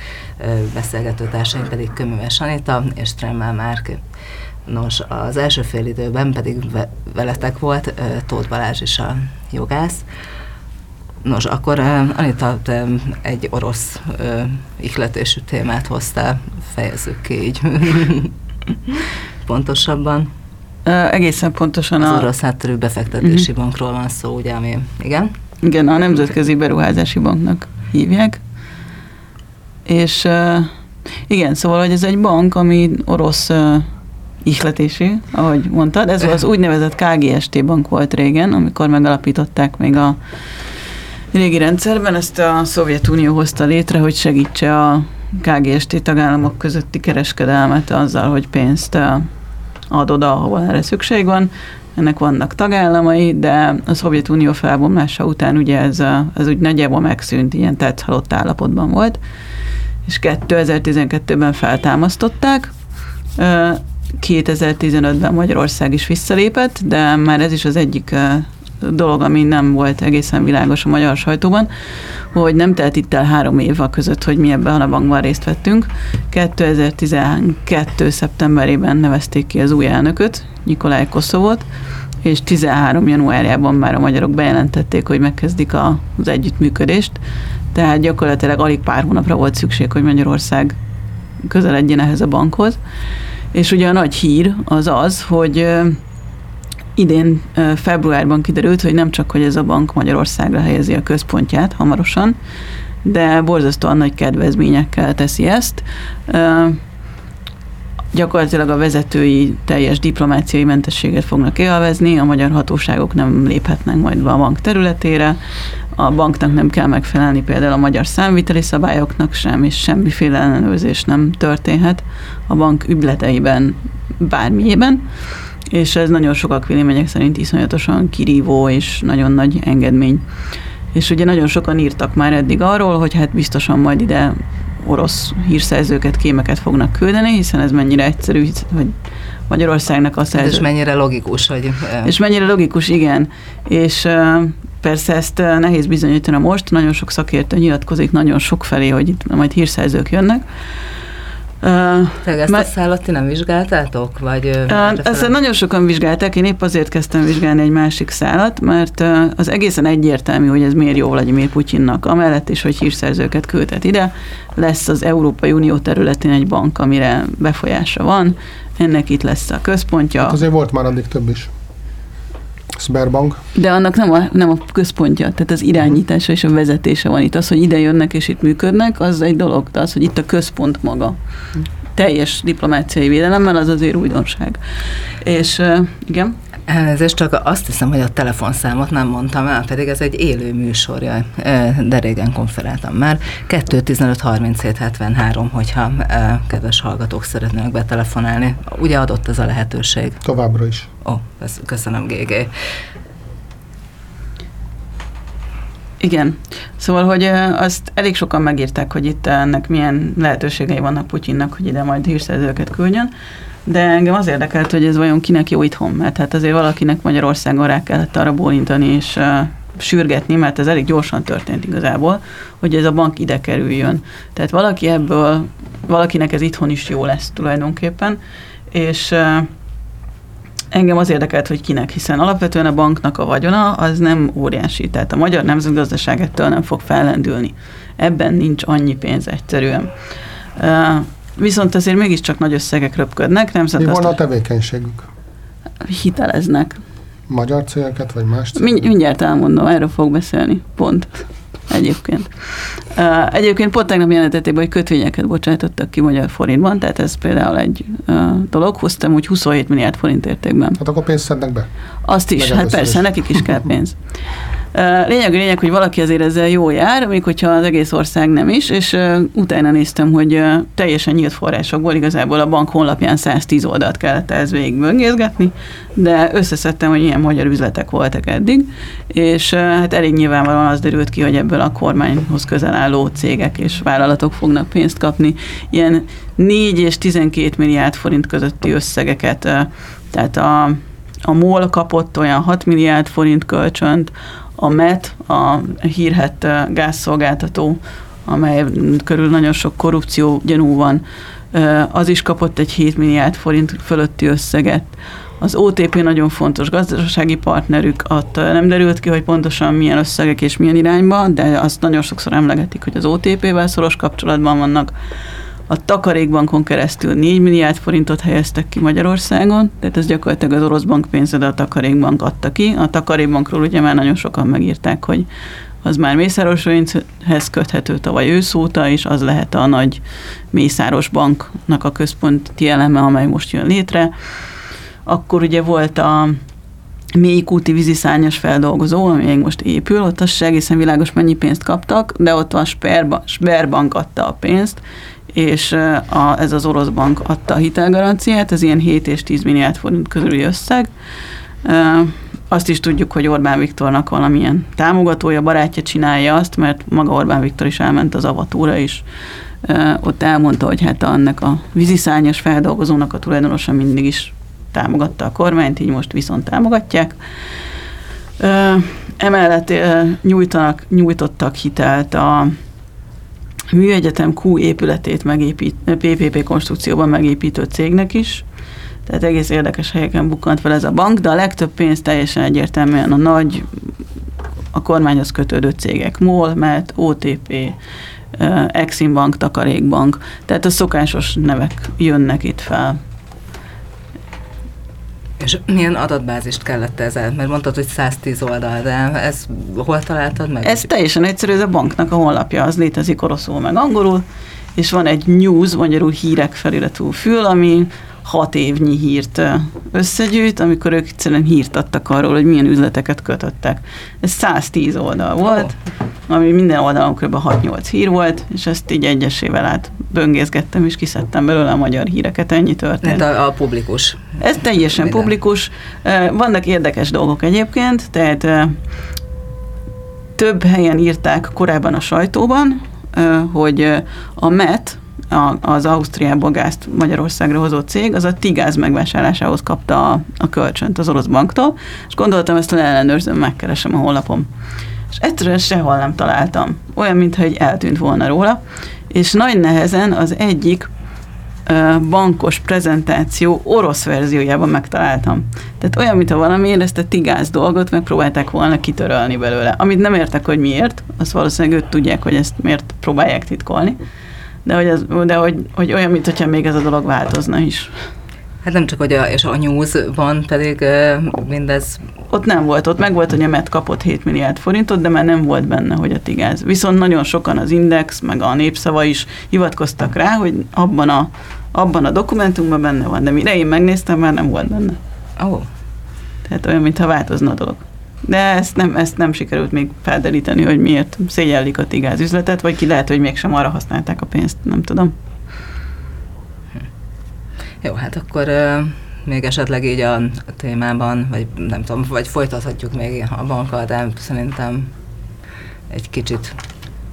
beszélgető társaink pedig Kőműves Anita és Tremmel Márk. Nos, az első fél időben pedig veletek volt Tóth Balázs is, a jogász. Nos, akkor Anita, te egy orosz ihletésű témát hoztál, fejezzük ki így pontosabban. Egészen pontosan. Az a... orosz hátterű befektetési uh-huh. bankról van szó, ugye, ami... Igen? Igen, a Nemzetközi Beruházási Banknak hívják. És igen, szóval, hogy ez egy bank, ami orosz... ihletésű, ahogy mondtad. Ez az úgynevezett ká gé es té bank volt régen, amikor megalapították még a régi rendszerben. Ezt a Szovjetunió hozta létre, hogy segítse a ká gé es té tagállamok közötti kereskedelmet azzal, hogy pénzt ad oda, ahol erre szükség van. Ennek vannak tagállamai, de a Szovjetunió felbomlása után ugye ez, ez úgy nagyjából megszűnt, ilyen tetszhalott állapotban volt. És kétezer-tizenkettőben feltámasztották. kétezer-tizenötben Magyarország is visszalépett, de már ez is az egyik dolog, ami nem volt egészen világos a magyar sajtóban, hogy nem telt itt el három év a között, hogy mi ebben a bankban részt vettünk. kétezer-tizenkettő. szeptemberében nevezték ki az új elnököt, Nyikolaj Koszovót, és tizenhárom januárjában már a magyarok bejelentették, hogy megkezdik a, az együttműködést, tehát gyakorlatilag alig pár hónapra volt szükség, hogy Magyarország közeledjen ehhez a bankhoz. És ugye a nagy hír az az, hogy idén februárban kiderült, hogy nem csak, hogy ez a bank Magyarországra helyezi a központját hamarosan, de borzasztóan nagy kedvezményekkel teszi ezt. Gyakorlatilag a vezetői teljes diplomáciai mentességet fognak élvezni, a magyar hatóságok nem léphetnek majd be a bank területére, a banknak nem kell megfelelni például a magyar számviteli szabályoknak sem, és semmiféle ellenőrzés nem történhet a bank ügyleteiben, bármiében, és ez nagyon sokak vélemények szerint iszonyatosan kirívó és nagyon nagy engedmény. És ugye nagyon sokan írtak már eddig arról, hogy hát biztosan majd ide orosz hírszerzőket, kémeket fognak küldeni, hiszen ez mennyire egyszerű, hogy Magyarországnak a szerző... És mennyire logikus, hogy... És mennyire logikus, igen. És persze ezt nehéz bizonyítani most, nagyon sok szakértő nyilatkozik nagyon sok felé, hogy itt majd hírszerzők jönnek. Tehát ezt a szállat ti nem vizsgáltátok? Vagy ezt nagyon sokan vizsgálták, én épp azért kezdtem vizsgálni egy másik szállat, mert az egészen egyértelmű, hogy ez miért jó Vlagyimir Putyinnak. Amellett is, hogy hírszerzőket küldhet ide, lesz az Európai Unió területén egy bank, amire befolyása van, ennek itt lesz a központja. Hát azért volt már addig több is. Sberbank. De annak nem a, nem a központja, tehát az irányítása és a vezetése van itt. Az, hogy ide jönnek és itt működnek, az egy dolog, de az, hogy itt a központ maga. Teljes diplomáciai védelemmel, az azért újdonság. És igen? Elnézést, csak azt hiszem, hogy a telefonszámot nem mondtam el, pedig ez egy élő műsorja, de régen konferáltam már. kettő tizenöt harminchét hetvenhárom, hogyha kedves hallgatók szeretnének betelefonálni. Ugye adott ez a lehetőség? Továbbra is. Ó, köszönöm, gé gé. Igen. Szóval, hogy azt elég sokan megírták, hogy itt ennek milyen lehetőségei vannak Putyinnak, hogy ide majd hírszerzőket küldjön. De engem az érdekelt, hogy ez vajon kinek jó itthon, mert hát azért valakinek Magyarországon rá kellett arra bólintani és uh, sürgetni, mert ez elég gyorsan történt igazából, hogy ez a bank ide kerüljön. Tehát valaki ebből, valakinek ez itthon is jó lesz tulajdonképpen, és uh, Engem az érdekelt, hogy kinek, hiszen alapvetően a banknak a vagyona az nem óriási, tehát a magyar nemzetgazdaság ettől nem fog fellendülni. Ebben nincs annyi pénz egyszerűen. Viszont azért mégiscsak nagy összegek röpködnek. Mi volna a tevékenységük? Hiteleznek. Magyar cégeket, vagy más cégeket? Mindj- mindjárt elmondom, erről fog beszélni. Pont. Egyébként. Egyébként pont tegnap jelentették be, hogy kötvényeket bocsátottak ki magyar forintban, tehát ez például egy dolog. Hoztam úgy huszonhét milliárd forint értékben. Hát akkor pénzt szednek be? Azt is, hát persze, is. Nekik is kell pénz. Lényeg, lényeg, hogy valaki azért ezzel jól jár, még hogyha az egész ország nem is, és utána néztem, hogy teljesen nyílt forrásokból, igazából a bank honlapján száztíz oldalt kellett ehhez végig böngészgetni, de összeszedtem, hogy ilyen magyar üzletek voltak eddig, és hát elég nyilvánvalóan az derült ki, hogy ebből a kormányhoz közel álló cégek és vállalatok fognak pénzt kapni. Ilyen négy és tizenkét milliárd forint közötti összegeket, tehát a, a MOL kapott olyan hat milliárd forint kölcsönt, a em e té, a hírhett gázszolgáltató, amely körül nagyon sok korrupció gyanú van, az is kapott egy hét milliárd forint fölötti összeget. Az o té pé nagyon fontos gazdasági partnerük, ott nem derült ki, hogy pontosan milyen összegek és milyen irányba, de azt nagyon sokszor emlegetik, hogy az o té pével szoros kapcsolatban vannak. A Takarékbankon keresztül négy milliárd forintot helyeztek ki Magyarországon, tehát ez gyakorlatilag az orosz bank pénze, de a Takarékbank adta ki. A Takarékbankról ugye már nagyon sokan megírták, hogy az már Mészáros Lőrinchez köthető tavaly ősz óta, és az lehet a nagy Mészáros Banknak a központi eleme, amely most jön létre. Akkor ugye volt a mélyikúti víziszárnyas feldolgozó, ami még most épül, ott az se egészen világos mennyi pénzt kaptak, de ott a Sberbank adta a pénzt, és a, ez az orosz bank adta a hitelgaranciát, ez ilyen hét és tíz milliárd forint közüli összeg. Azt is tudjuk, hogy Orbán Viktornak valamilyen támogatója, barátja csinálja azt, mert maga Orbán Viktor is elment az avatóra is. Ott elmondta, hogy hát annak a víziszárnyas feldolgozónak a tulajdonosa mindig is támogatta a kormányt, így most viszont támogatják. Emellett nyújtanak, nyújtottak hitelt a Műegyetem Q épületét megépít, pé pé pé konstrukcióban megépítő cégnek is, tehát egész érdekes helyeken bukkant fel ez a bank, de a legtöbb pénz teljesen egyértelműen a nagy, a kormányhoz kötődő cégek, MOL, em e té, o té pé, Exim Bank, Takarékbank, tehát a szokásos nevek jönnek itt fel. És milyen adatbázist kellett ezzel? Mert mondtad, hogy száztíz oldal, de ezt hol találtad meg? Ez teljesen egyszerű, ez a banknak a honlapja, az létezik oroszul meg angolul, és van egy news, magyarul hírek feliratú fül, ami hat évnyi hírt összegyűjt, amikor ők egyszerűen hírt adtak arról, hogy milyen üzleteket kötöttek. Ez száztíz oldal volt, oh. ami minden oldalon kb. hat-nyolc hír volt, és ezt így egyesével át böngészgettem, és kiszedtem belőle a magyar híreket, ennyi történt. De a, a publikus. Ez teljesen minden. Publikus. Vannak érdekes dolgok egyébként, tehát több helyen írták korábban a sajtóban, hogy a em e té, az Ausztriából gázt Magyarországra hozó cég, az a Tigáz megvásárlásához kapta a, a kölcsönt az orosz banktól, és gondoltam, ezt ellenőrzöm, megkeresem a honlapom. És egyszerűen sehol nem találtam. Olyan, mintha egy eltűnt volna róla, és nagy nehezen az egyik ö, bankos prezentáció orosz verziójában megtaláltam. Tehát olyan, mintha valamiért ezt a Tigáz dolgot megpróbálták volna kitörölni belőle. Amit nem értek, hogy miért, azt valószínűleg őt tudják, hogy ezt miért próbálják titkolni. De, hogy, ez, de hogy, hogy olyan, mintha még ez a dolog változna is. Hát nem csak, hogy a, és a news-ban pedig mindez... Ott nem volt, ott meg volt, hogy a em e té kapott hét milliárd forintot, de már nem volt benne, hogy a Tigáz. Viszont nagyon sokan az Index, meg a Népszava is hivatkoztak rá, hogy abban a, abban a dokumentumban benne van, de mire én megnéztem, már nem volt benne. Oh. Tehát olyan, mintha változna a dolog. De ezt nem, ezt nem sikerült még felderíteni, hogy miért szégyellik a Tigáz üzletet, vagy ki lehet, hogy mégsem arra használták a pénzt, nem tudom. Jó, hát akkor ö, még esetleg így a témában, vagy nem tudom, vagy folytathatjuk még a bankkal, de szerintem egy kicsit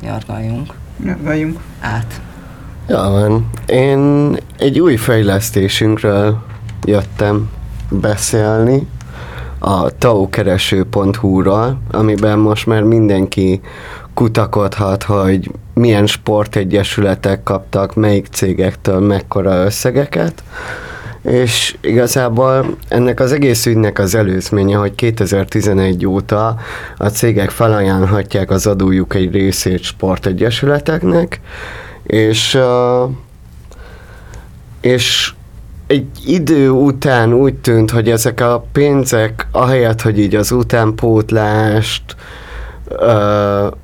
nyargaljunk. Nyargaljunk. Át. Ja, van. Én egy új fejlesztésünkről jöttem beszélni, a taukereső pont hu-ról, amiben most már mindenki kutakodhat, hogy milyen sportegyesületek kaptak, melyik cégektől mekkora összegeket, és igazából ennek az egész ügynek az előzménye, hogy kétezer-tizenegy óta a cégek felajánlhatják az adójuk egy részét sportegyesületeknek, és és egy idő után úgy tűnt, hogy ezek a pénzek, ahelyett, hogy így az utánpótlást,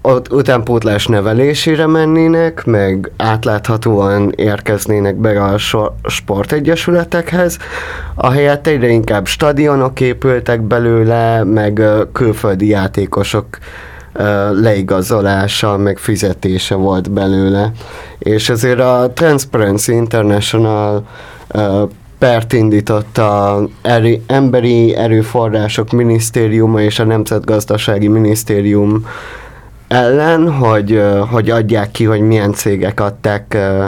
uh, utánpótlás nevelésére mennének, meg átláthatóan érkeznének be a so- sportegyesületekhez, ahelyett egyre inkább stadionok épültek belőle, meg uh, külföldi játékosok leigazolása, meg fizetése volt belőle. És azért a Transparency International uh, pert indított az erő, Emberi Erőforrások Minisztériuma és a Nemzetgazdasági Minisztérium ellen, hogy, uh, hogy adják ki, hogy milyen cégek adták uh,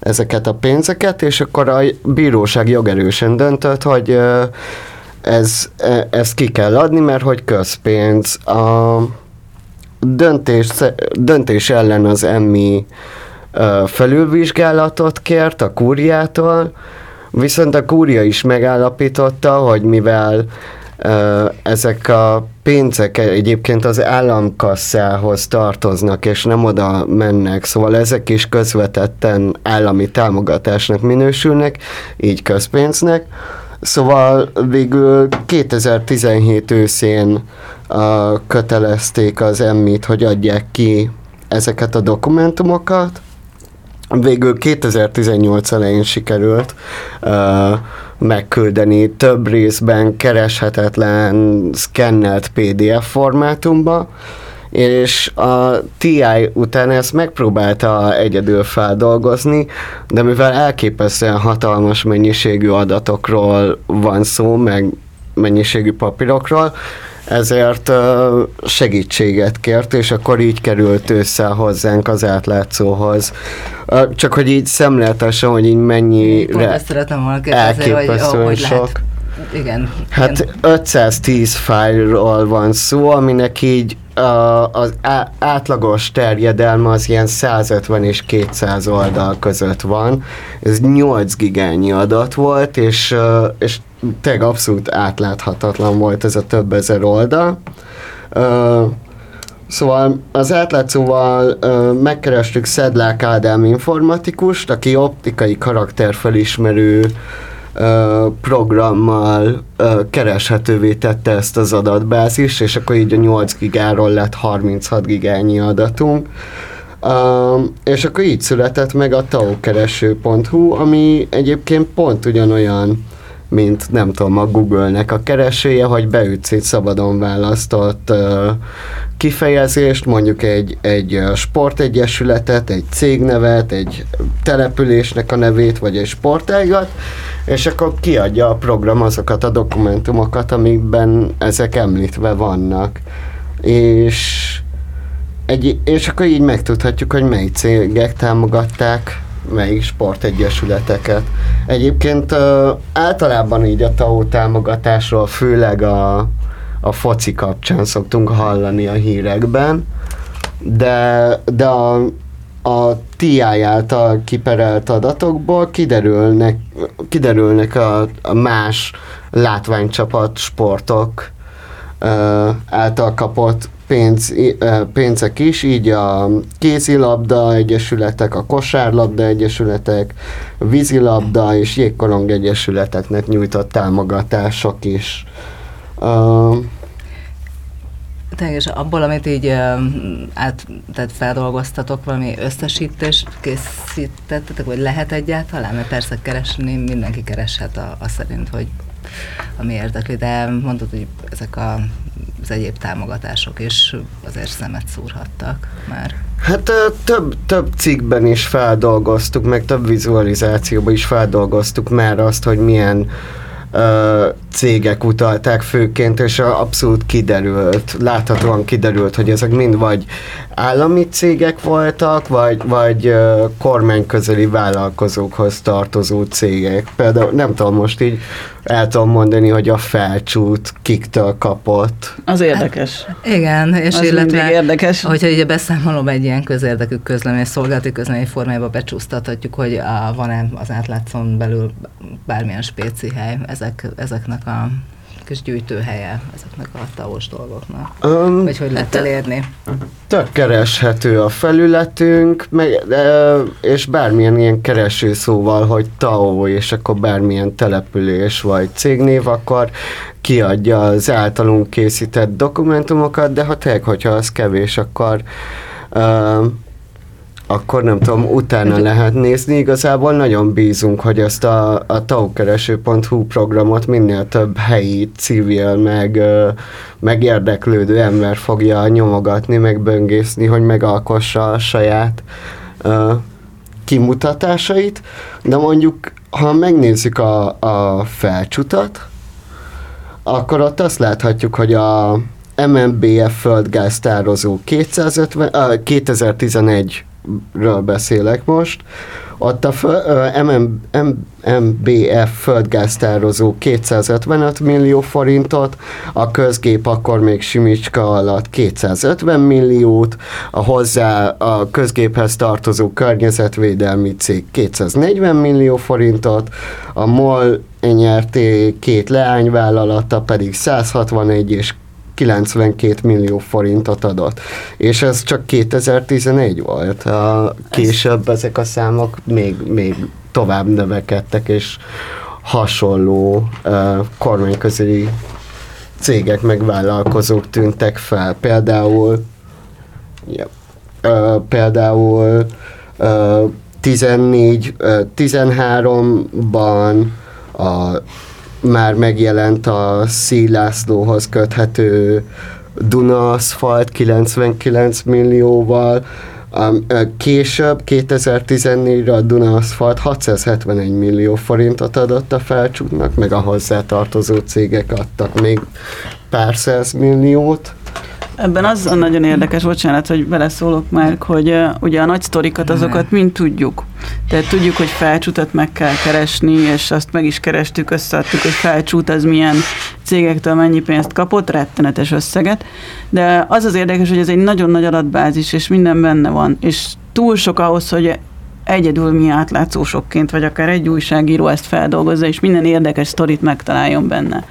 ezeket a pénzeket, és akkor a bíróság jogerősen döntött, hogy uh, ez, e, ezt ki kell adni, mert hogy közpénz. A Döntés, döntés ellen az em i felülvizsgálatot kért a kúriától, viszont a kúria is megállapította, hogy mivel ö, ezek a pénzek egyébként az államkasszához tartoznak, és nem oda mennek, szóval ezek is közvetetten állami támogatásnak minősülnek, így közpénznek. Szóval végül kétezer-tizenhét őszén uh, kötelezték az em i-t, hogy adják ki ezeket a dokumentumokat. Végül kétezer-tizennyolc elején sikerült uh, megküldeni több részben kereshetetlen, szkennelt pé dé ef formátumba, és a té i után ezt megpróbálta egyedül feldolgozni, de mivel elképesztően hatalmas mennyiségű adatokról van szó, meg mennyiségű papírokról, ezért segítséget kért, és akkor így került össze hozzánk az Átlátszóhoz. Csak hogy így szemléltesen, hogy így mennyire elképesztően sok. Igen. Hát igen. ötszáztíz fájlról van szó, aminek így a, az á, átlagos terjedelme az ilyen százötven és kétszáz oldal között van. Ez nyolc gigányi adat volt, és, és tényleg abszolút átláthatatlan volt ez a több ezer oldal. Szóval az Átlátszóval megkerestük Szedlák Ádám informatikust, aki optikai karakterfelismerő programmal kereshetővé tette ezt az adatbázist, és akkor így a nyolc gigáról lett harminchat gigányi adatunk. És akkor így született meg a taokereső pont hu, ami egyébként pont ugyanolyan, mint nem tudom, a Google-nek a keresője, hogy beütsz egy szabadon választott kifejezést, mondjuk egy, egy sportegyesületet, egy cégnevet, egy településnek a nevét, vagy egy sportágat, és akkor kiadja a program azokat a dokumentumokat, amikben ezek említve vannak. És, egy, és akkor így megtudhatjuk, hogy mely cégek támogatták melyik sportegyesületeket. Egyébként ö, általában így a té á o támogatásról, főleg a, a foci kapcsán szoktunk hallani a hírekben, de, de a, a té i által kiperelt adatokból kiderülnek, kiderülnek a, a más látványcsapat sportok ö, által kapott Pénz, pénzek is, így a kézilabda egyesületek, a kosárlabda egyesületek, vízilabda és jégkorong egyesületeknek nyújtott támogatások is. Uh, És abból, amit így át, tehát feldolgoztatok, valami összesítést készítettetek, vagy lehet egyáltalán? Mert persze keresni, mindenki kereshet a, a szerint, hogy ami érdekli, de mondod, hogy ezek a, az egyéb támogatások is azért szemet szúrhattak már. Hát több, több cikkben is feldolgoztuk, meg több vizualizációban is feldolgoztuk már azt, hogy milyen cégek utalták főként, és abszolút kiderült, láthatóan kiderült, hogy ezek mind vagy állami cégek voltak, vagy, vagy kormányközeli vállalkozókhoz tartozó cégek. Például nem tudom, most így el tudom mondani, hogy a Felcsút kiktől kapott. Az érdekes. Hát, igen, és az illetve, érdekes. Hogyha ugye beszámolom egy ilyen közérdekű közlemény, szolgálati közlemény formájába becsúsztathatjuk, hogy a, van-e az átlátszón belül bármilyen spéci hely ezek, ezeknek a kis gyűjtőhelye, ezeknek a távos dolgoknak. Um, Vagy hogy lehet elérni? Tök kereshető a felületünk, meg, és bármilyen ilyen keresőszóval, hogy té á o, és akkor bármilyen település vagy cégnév, akkor kiadja az általunk készített dokumentumokat, de ha tényleg, hogyha az kevés, akkor um, akkor nem tudom, utána lehet nézni. Igazából nagyon bízunk, hogy ezt a, a té á o kereső pont hú programot minél több helyi, civil, meg, meg érdeklődő ember fogja nyomogatni, meg böngészni, hogy megalkossa a saját uh, kimutatásait. De mondjuk, ha megnézzük a, a Felcsutat, akkor ott azt láthatjuk, hogy a em en bé ef földgáztározó kétszázötven, uh, kétezer-tizenegy ről beszélek most, ott a em en bé ef földgáztározó kétszázötvenöt millió forintot, a közgép akkor még Simicska alatt kétszázötven milliót, a hozzá a közgéphez tartozó környezetvédelmi cég kétszáznegyven millió forintot, a MOL en er té két leányvállalata pedig száz hatvanegy és kilencvenkét millió forintot adott. És ez csak kétezer-tizenegy volt. A később ezek a számok még, még tovább növekedtek, és hasonló uh, kormányközeli cégek meg vállalkozók tűntek fel. Például ja, uh, például uh, tizennégy, tizenháromban a már megjelent a Szílászlóhoz köthető Duna Aszfalt kilencvenkilenc millióval, később kétezer-tizennégyre a Duna Aszfalt hatszázhetvenegy millió forintot adott a Felcsútnak, meg a hozzátartozó cégek adtak még pár száz milliót. Ebben az nagyon érdekes, bocsánat, hogy beleszólok már, hogy uh, ugye a nagy sztorikat, azokat mind tudjuk. Tehát tudjuk, hogy Felcsútat meg kell keresni, és azt meg is kerestük, összeadtuk, hogy Felcsút az milyen cégektől mennyi pénzt kapott, rettenetes összeget. De az az érdekes, hogy ez egy nagyon nagy adatbázis, és minden benne van. És túl sok ahhoz, hogy egyedül mi átlátszósokként, vagy akár egy újságíró ezt feldolgozza, és minden érdekes sztorit megtaláljon benne.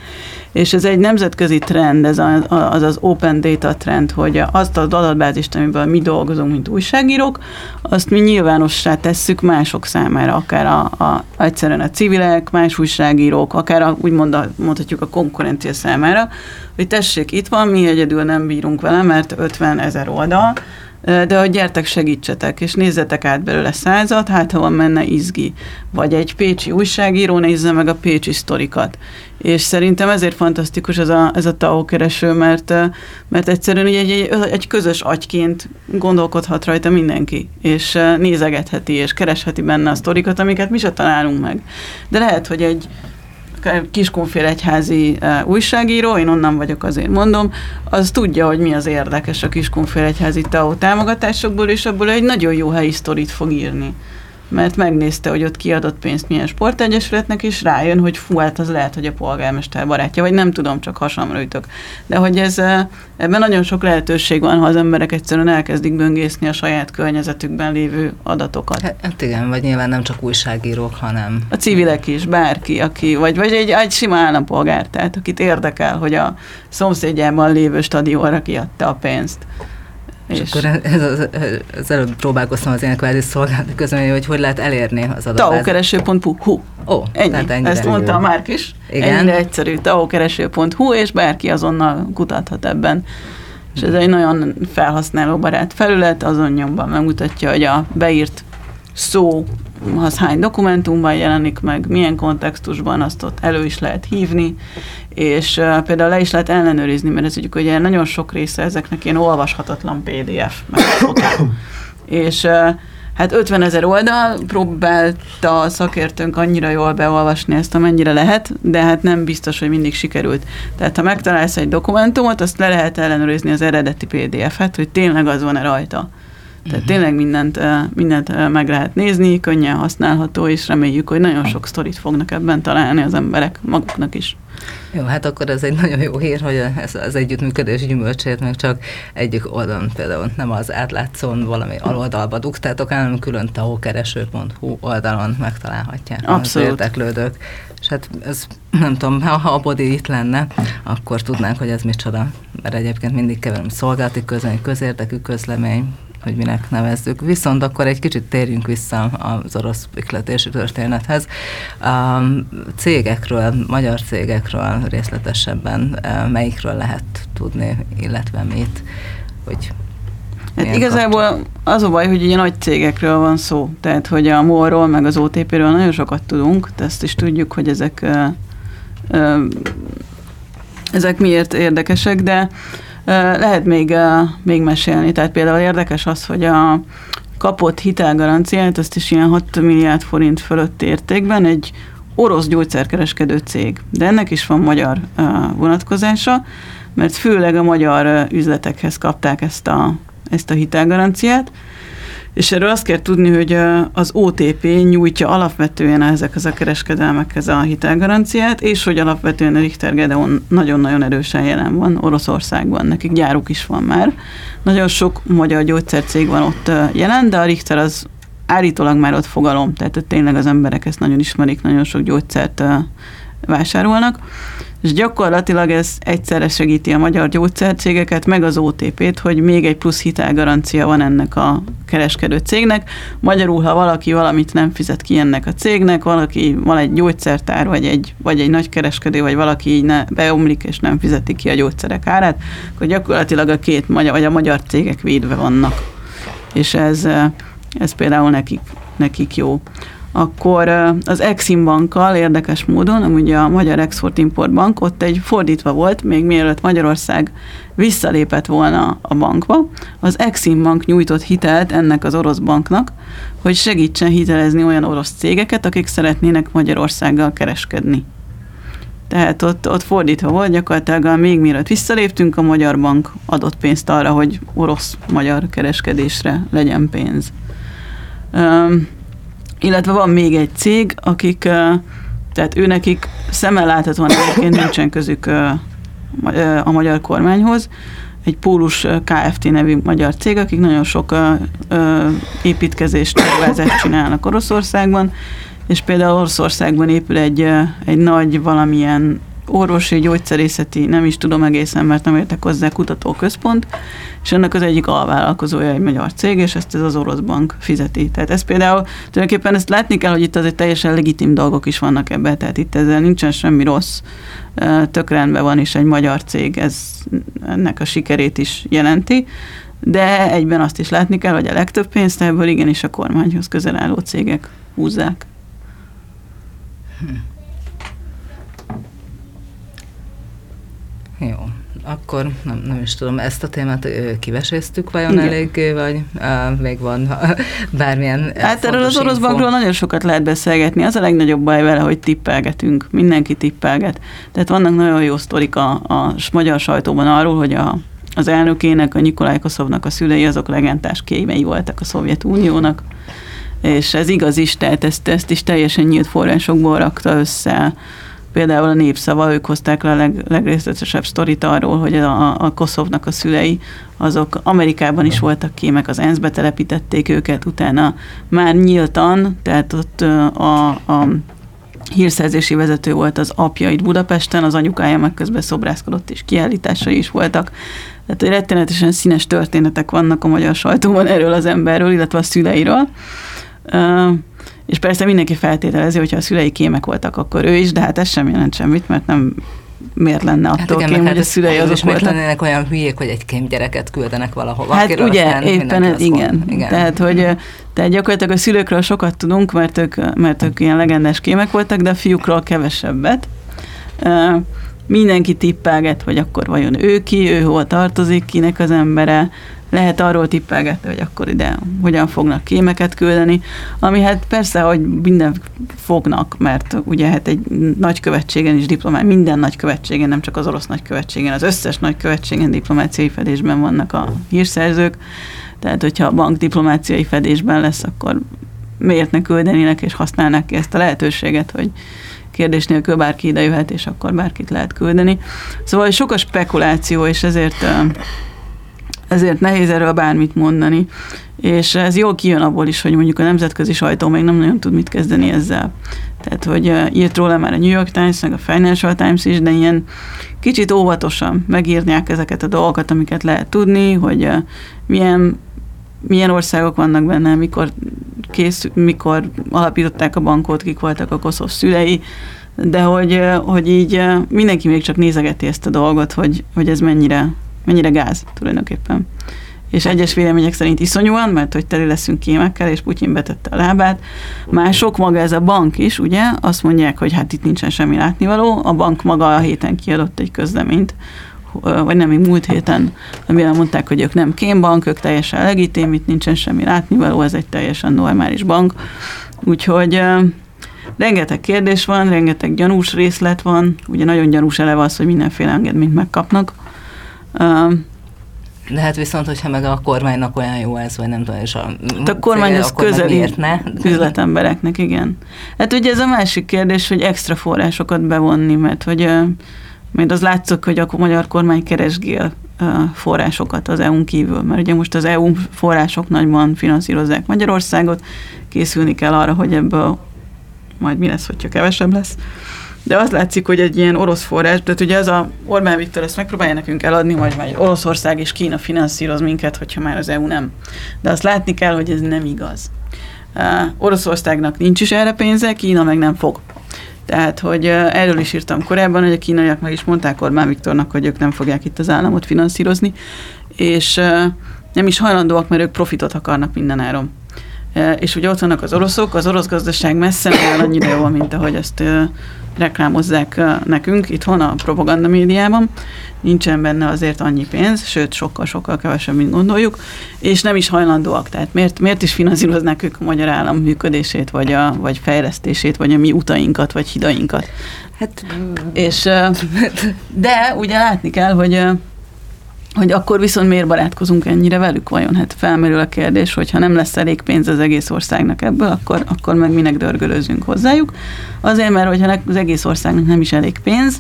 És ez egy nemzetközi trend, ez a, az az open data trend, hogy azt az adatbázist, amiből mi dolgozunk, mint újságírók, azt mi nyilvánossá tesszük mások számára, akár a, a, egyszerűen a civilek, más újságírók, akár a, úgymond a, mondhatjuk a konkurencia számára, hogy tessék, itt van, mi egyedül nem bírunk vele, mert ötvenezer oldal, de hogy gyertek, segítsetek, és nézzetek át belőle százat, hát ha van menne izgi. Vagy egy pécsi újságíró nézze meg a pécsi sztorikat. És szerintem ezért fantasztikus ez a, ez a té á o kereső, mert, mert egyszerűen egy, egy, egy közös agyként gondolkodhat rajta mindenki, és nézegetheti, és keresheti benne a sztorikat, amiket mi se találunk meg. De lehet, hogy egy Kiskunfélegyházi újságíró, én onnan vagyok, azért mondom, az tudja, hogy mi az érdekes a Kiskunfélegyházi té á o támogatásokból, és abból egy nagyon jó helyi sztorit fog írni. Mert megnézte, hogy ott kiadott pénzt milyen sportegyesületnek, és rájön, hogy fú, hát az lehet, hogy a polgármester barátja, vagy nem tudom, csak hasamra ütök. De hogy ez, ebben nagyon sok lehetőség van, ha az emberek egyszerűen elkezdik böngészni a saját környezetükben lévő adatokat. Hát igen, vagy nyilván nem csak újságírók, hanem a civilek is, bárki, aki, vagy, vagy egy, egy sima állampolgár, tehát akit érdekel, hogy a szomszédjában lévő stadionra kiadta a pénzt. És, és akkor ez az, az előbb próbálkoztam az ilyen kvázi szolgálati közlemény, hogy hogy lehet elérni az adatbázist. té á o kereső pont hú. Ó, ennyi. Ezt mondta Márk is. Igen. Ennyire egyszerű, té á o kereső pont hú, és bárki azonnal kutathat ebben. És ez egy nagyon felhasználóbarát felület, azon nyomban megmutatja, hogy a beírt szó, az hány dokumentumban jelenik meg, milyen kontextusban, azt ott elő is lehet hívni, és uh, például le is lehet ellenőrizni, mert ez ugye, ugye nagyon sok része ezeknek ilyen olvashatatlan pé dé ef, és uh, Hát ötvenezer oldal, próbálta a szakértőnk annyira jól beolvasni ezt, amennyire lehet, de hát nem biztos, hogy mindig sikerült. Tehát ha megtalálsz egy dokumentumot, azt le lehet ellenőrizni az eredeti pé dé ef-et, hogy tényleg az van-e rajta. Tehát tényleg mindent, mindent meg lehet nézni, könnyen használható, és reméljük, hogy nagyon sok sztorit fognak ebben találni az emberek maguknak is. Jó, hát akkor ez egy nagyon jó hír, hogy ez az együttműködés gyümölcsét meg csak egyik oldalon, például nem az Átlátszón valami aloldalba dugtátok, hanem külön taókereső pont hú oldalon megtalálhatják. Abszolút. Az érdeklődők. És hát ez, nem tudom, ha a Bodi itt lenne, akkor tudnánk, hogy ez micsoda. Mert egyébként mindig keverem szolgálati közlemény, közérdekű közlemény, hogy minek nevezzük. Viszont akkor egy kicsit térjünk vissza az orosz bükletési történethez. A cégekről, magyar cégekről részletesebben melyikről lehet tudni, illetve mit, hogy hát igazából kapcsán? Az a baj, hogy ugye nagy cégekről van szó. Tehát, hogy a MOL-ról, meg az o té péről nagyon sokat tudunk, de ezt is tudjuk, hogy ezek, ö, ö, ezek miért érdekesek, de lehet még, még mesélni. Tehát például érdekes az, hogy a kapott hitelgaranciát, azt is ilyen hat milliárd forint fölött értékben egy orosz gyógyszerkereskedő cég. De ennek is van magyar vonatkozása, mert főleg a magyar üzletekhez kapták ezt a, ezt a hitelgaranciát. És erről azt kell tudni, hogy az o té pé nyújtja alapvetően ezekhez a kereskedelmekhez a hitelgaranciát, és hogy alapvetően a Richter Gedeon nagyon-nagyon erősen jelen van Oroszországban, nekik gyáruk is van már. Nagyon sok magyar gyógyszercég van ott jelen, de a Richter az állítólag már ott fogalom, tehát tényleg az emberek ezt nagyon ismerik, nagyon sok gyógyszert vásárolnak, és gyakorlatilag ez egyszerre segíti a magyar gyógyszercégeket, meg az o té pét, hogy még egy plusz hitelgarancia van ennek a kereskedő cégnek. Magyarul, ha valaki valamit nem fizet ki ennek a cégnek, valaki, van egy gyógyszertár, vagy egy, vagy egy nagykereskedő, vagy valaki így ne, beomlik, és nem fizeti ki a gyógyszerek árát, akkor gyakorlatilag a két magyar, vagy a magyar cégek védve vannak. És ez, ez például nekik, nekik jó. Akkor az Exim Bankkal érdekes módon, amúgy a Magyar Export-Import Bank, ott egy fordítva volt, még mielőtt Magyarország visszalépett volna a bankba, az Exim Bank nyújtott hitelt ennek az orosz banknak, hogy segítsen hitelezni olyan orosz cégeket, akik szeretnének Magyarországgal kereskedni. Tehát ott, ott fordítva volt, gyakorlatilag még mielőtt visszaléptünk, a Magyar Bank adott pénzt arra, hogy orosz-magyar kereskedésre legyen pénz. Um, Illetve van még egy cég, akik, tehát őnekik szemmel láthatóan egyébként nincsen közük a magyar kormányhoz. Egy Pólus Kft. Nevű magyar cég, akik nagyon sok építkezést, tervezést csinálnak Oroszországban, és például Oroszországban épül egy, egy nagy valamilyen orvosi, gyógyszerészeti, nem is tudom egészen, mert nem értek hozzá, kutatóközpont, és ennek az egyik alvállalkozója egy magyar cég, és ezt ez az orosz bank fizeti. Tehát ez például, tulajdonképpen ezt látni kell, hogy itt azért teljesen legitim dolgok is vannak ebben, tehát itt ezzel nincsen semmi rossz, tök rendben van, és egy magyar cég ez ennek a sikerét is jelenti, de egyben azt is látni kell, hogy a legtöbb pénzt ebből igenis a kormányhoz közel álló cégek húzzák. Jó, akkor nem, nem is tudom, ezt a témát kiveséztük vajon igen. eléggé, vagy uh, még van ha, bármilyen hát erről az orosz bankról nagyon sokat lehet beszélgetni, az a legnagyobb baj vele, hogy tippelgetünk, mindenki tippelget. Tehát vannak nagyon jó sztorik a, a magyar sajtóban arról, hogy a, az elnökének, a Nyikolaj Koszovnak a szülei azok legendás kémei voltak a Szovjetuniónak, és ez igaz is, tehát ezt, ezt is teljesen nyílt forrásokból rakta össze. Például a Népszava, ők hozták le a leg, legrészletesebb sztorit arról, hogy a, a Koszovnak a szülei, azok Amerikában is voltak kémek, az ENSZ-be telepítették őket, utána már nyíltan, tehát ott a, a hírszerzési vezető volt az apja itt Budapesten, az anyukája meg közben szobrászkodott, és kiállításai is voltak. Tehát rettenetesen színes történetek vannak a magyar sajtóban erről az emberről, illetve a szüleiről. És persze mindenki feltételezi, hogyha a szülei kémek voltak, akkor ő is, de hát ez sem jelent semmit, mert nem miért lenne attól hát kém, hát hogy a szülei azok voltak. Miért lennének olyan hülyék, hogy egy kémgyereket küldenek valahova? Hát ugye, éppen ez, igen. igen. Tehát, hogy tehát gyakorlatilag a szülőkről sokat tudunk, mert ők, mert ők ilyen legendás kémek voltak, de a fiúkról kevesebbet. Mindenki tippelget, hogy akkor vajon ő ki, ő hol tartozik, kinek az embere, lehet arról tippelgetni, hogy akkor ide hogyan fognak kémeket küldeni, ami hát persze, hogy minden fognak, mert ugye hát egy nagykövetségen is diplomát, minden nagykövetségen, nem csak az orosz nagykövetségen, az összes nagykövetségen diplomáciai fedésben vannak a hírszerzők, tehát hogyha a bank diplomáciai fedésben lesz, akkor miért ne küldenének és használnak ki ezt a lehetőséget, hogy kérdés nélkül bárki ide jöhet, és akkor bárkit lehet küldeni. Szóval sok a spekuláció, és ezért, ezért nehéz erről bármit mondani. És ez jól kijön abból is, hogy mondjuk a nemzetközi sajtó még nem nagyon tud mit kezdeni ezzel. Tehát, hogy írt róla már a New York Times, meg a Financial Times is, de ilyen kicsit óvatosan megírják ezeket a dolgokat, amiket lehet tudni, hogy milyen milyen országok vannak benne, mikor, kész, mikor alapították a bankot, kik voltak a koszov szülei, de hogy, hogy így mindenki még csak nézegeti ezt a dolgot, hogy, hogy ez mennyire, mennyire gáz tulajdonképpen. És egyes vélemények szerint iszonyúan, mert hogy teli leszünk kémekkel, és Putyin betette a lábát. Mások, maga ez a bank is, ugye, azt mondják, hogy hát itt nincsen semmi látnivaló, a bank maga a héten kiadott egy közleményt, vagy nem, még múlt héten, amire mondták, hogy ők nem kémbank, ők teljesen legitim, itt nincsen semmi látnivaló, ez egy teljesen normális bank. Úgyhogy uh, rengeteg kérdés van, rengeteg gyanús részlet van, ugye nagyon gyanús eleve az, hogy mindenféle engedményt megkapnak. Uh, De hát viszont, hogyha meg a kormánynak olyan jó ez, vagy nem tudom, és a, a kormányhoz közeli üzletembereknek, igen. Hát ugye ez a másik kérdés, hogy extra forrásokat bevonni, mert hogy uh, mert az látszik, hogy a magyar kormány keresgél forrásokat az é u-n kívül, mert ugye most az é u források nagyban finanszírozzák Magyarországot, készülni kell arra, hogy ebből majd mi lesz, hogyha kevesebb lesz. De az látszik, hogy egy ilyen orosz forrás, tehát ugye az a Orbán Viktor ezt megpróbálja nekünk eladni, hogy már Oroszország és Kína finanszíroz minket, hogyha már az é u nem. De azt látni kell, hogy ez nem igaz. Oroszországnak nincs is erre pénze, Kína meg nem fog. Tehát, hogy erről is írtam korábban, hogy a kínaiak meg is mondták Orbán Viktornak, hogy ők nem fogják itt az államot finanszírozni, és nem is hajlandóak, mert ők profitot akarnak mindenáron. És ugye ott vannak az oroszok, az orosz gazdaság messze nem olyan annyira jól, mint ahogy ezt reklámozzák nekünk itthon a propaganda médiában. Nincsen benne azért annyi pénz, sőt, sokkal-sokkal kevesebb, mint gondoljuk, és nem is hajlandóak. Tehát miért, miért is finanszíroznák ők a magyar állam működését, vagy, a, vagy fejlesztését, vagy a mi utainkat, vagy hidainkat? Hát, és, de ugye látni kell, hogy, hogy akkor viszont miért barátkozunk ennyire velük vajon? Hát felmerül a kérdés, hogyha nem lesz elég pénz az egész országnak ebből, akkor, akkor meg minek dörgölőzünk hozzájuk. Azért, mert hogyha az egész országnak nem is elég pénz,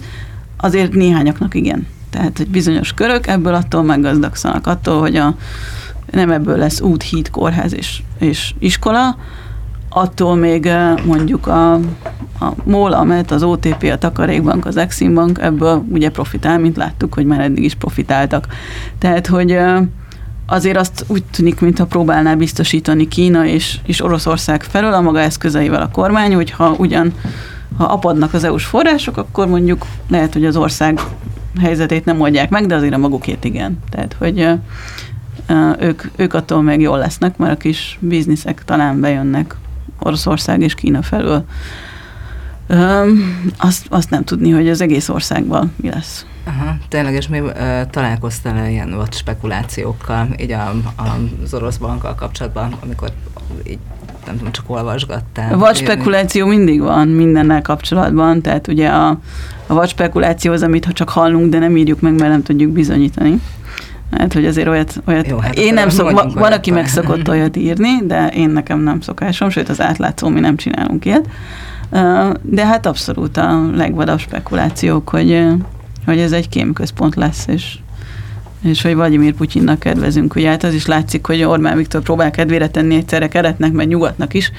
azért néhányaknak igen. Tehát, hogy bizonyos körök ebből attól meggazdagszanak, attól, hogy a, nem ebből lesz út, híd, kórház és, és iskola, attól még mondjuk a, a MOL, a em e té, az o té pé, a Takarékbank, az Exim Bank, ebből ugye profitál, mint láttuk, hogy már eddig is profitáltak. Tehát, hogy azért azt úgy tűnik, mintha próbálná biztosítani Kína és, és Oroszország felől a maga eszközeivel a kormány, hogyha ugyan ha apadnak az é u-s források, akkor mondjuk lehet, hogy az ország helyzetét nem oldják meg, de azért a magukét igen. Tehát, hogy ők, ők attól még jól lesznek, mert a kis bizniszek talán bejönnek Oroszország és Kína felől. Azt, azt nem tudni, hogy az egész országban mi lesz. Aha, tényleg, és mi ö, találkoztál ilyen vagy spekulációkkal, így a, a, az orosz bankkal kapcsolatban, amikor így nem tudom, csak olvasgattál. A vad spekuláció mindig van mindennel kapcsolatban, tehát ugye a, a vad spekuláció az, amit ha csak hallunk, de nem írjuk meg, mert nem tudjuk bizonyítani. Hát, hogy azért olyat, olyat jó, hát én nem szok, van, van aki meg szokott olyat írni, de én nekem nem szokásom, sőt az átlátszó, mi nem csinálunk ilyet. De hát abszolút a legvadabb spekulációk, hogy, hogy ez egy kémközpont lesz, és és hogy Vladimir Putyinnak kedvezünk. Ugye hát az is látszik, hogy Orbán Viktor próbál kedvére tenni egyszerre keretnek, meg nyugatnak is.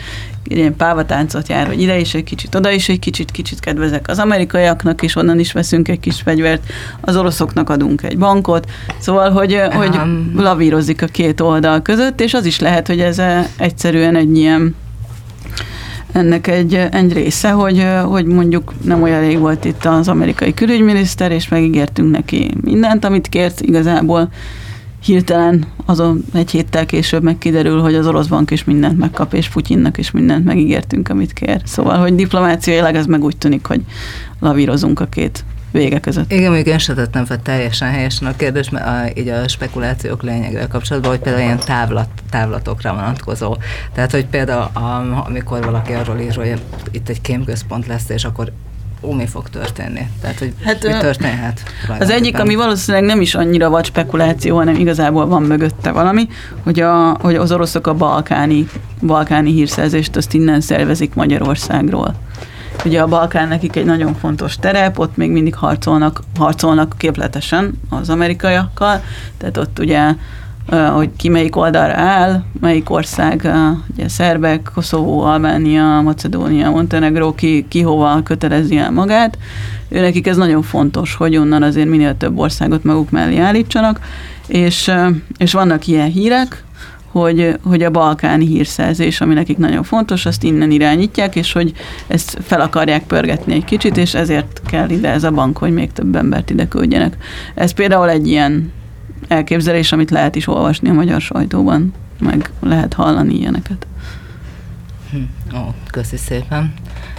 Ilyen pávatáncot jár, hogy ide is egy kicsit, oda is egy kicsit, kicsit kedvezek az amerikaiaknak, és onnan is veszünk egy kis fegyvert, az oroszoknak adunk egy bankot. Szóval, hogy, hogy lavírozik a két oldal között, és az is lehet, hogy ez egyszerűen egy ilyen ennek egy, egy része, hogy, hogy mondjuk nem olyan rég volt itt az amerikai külügyminiszter, és megígértünk neki mindent, amit kért. Igazából hirtelen azon egy héttel később megkiderül, hogy az orosz bank is mindent megkap, és Putyinnak is mindent megígértünk, amit kér. Szóval, hogy diplomáciailag ez meg úgy tűnik, hogy lavírozunk a két vége között. Igen, mondjuk én se tettem fel teljesen helyesen a kérdés, mert a, így a spekulációk lényegével kapcsolatban, hogy például ilyen távlat, távlatokra vonatkozó. Tehát, hogy például a, amikor valaki arról ír, hogy itt egy kémközpont lesz, és akkor ó, mi fog történni? Tehát, hogy hát, mi történhet? Az egyik, ami valószínűleg nem is annyira vagy spekuláció, hanem igazából van mögötte valami, hogy, a, hogy az oroszok a balkáni, balkáni hírszerzést azt innen szervezik Magyarországról. Ugye a Balkán nekik egy nagyon fontos terep, ott még mindig harcolnak, harcolnak képletesen az amerikaiakkal, tehát ott ugye, hogy ki melyik oldalra áll, melyik ország, ugye szerbek, Koszovó, Albánia, Macedónia, Montenegro, ki, ki hova kötelezi el magát. Ő nekik ez nagyon fontos, hogy onnan azért minél több országot maguk mellé állítsanak, és, és vannak ilyen hírek, Hogy, hogy a balkáni hírszerzés, ami nekik nagyon fontos, azt innen irányítják, és hogy ezt fel akarják pörgetni egy kicsit, és ezért kell ide ez a bank, hogy még több embert ide küldjenek. Ez például egy ilyen elképzelés, amit lehet is olvasni a magyar sajtóban, meg lehet hallani ilyeneket. Hm. Ó, köszi szépen.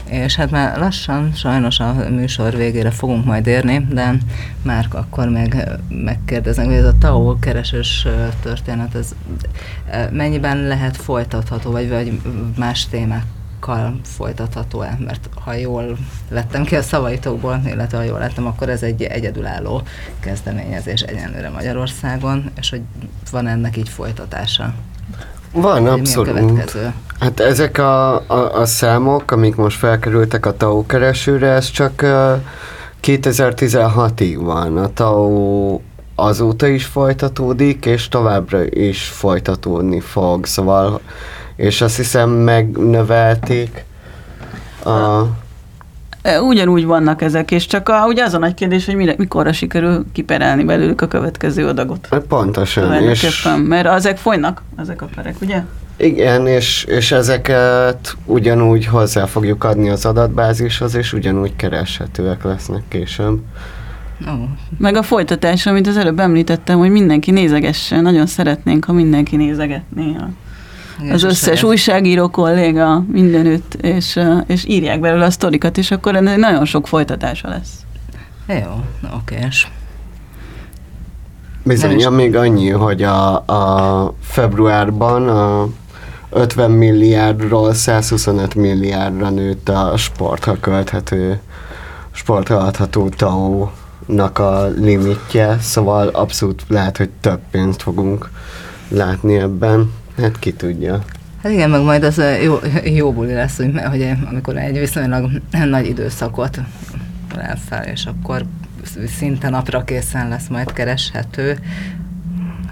És hát már lassan, sajnos a műsor végére fogunk majd érni, de Márk, akkor még megkérdeznek, hogy ez a té á o keresős történet, ez mennyiben lehet folytatható, vagy, vagy más témákkal folytatható-e? Mert ha jól vettem ki a szavaitokból, illetve ha jól láttam, akkor ez egy egyedülálló kezdeményezés egyenlőre Magyarországon, és hogy van ennek így folytatása? Van, abszolút. Hát ezek a, a, a számok, amik most felkerültek a té á o keresőre, ez csak uh, kétezer-tizenhatig van. A té á o azóta is folytatódik, és továbbra is folytatódni fog. Szóval, és azt hiszem megnövelték a... Ugyanúgy vannak ezek, és csak a, ugye az a nagy kérdés, hogy mire, mikorra sikerül kiperelni belőlük a következő adagot. Pontosan. És... Mert ezek folynak, ezek a perek, ugye? Igen, és, és ezeket ugyanúgy hozzá fogjuk adni az adatbázishoz, és ugyanúgy kereshetőek lesznek később. Oh. Meg a folytatás, amit az előbb említettem, hogy mindenki nézegesse, nagyon szeretnénk, ha mindenki nézegetné a... Igen, az összes újságíró kolléga mindenütt, és, és írják belőle a sztorikat, és akkor ennek nagyon sok folytatása lesz. Jó, oké. Bizony, ja, még annyi, hogy a, a februárban a ötven milliárdról százhuszonöt milliárdra nőtt a sportra költhető, sportra adható té á o-nak a limitje, szóval abszolút lehet, hogy több pénzt fogunk látni ebben. Hát ki tudja. Hát igen, meg majd az jó, jó buli lesz, hogy, hogy amikor egy viszonylag nagy időszakot lesz fel, és akkor szinte napra készen lesz majd kereshető.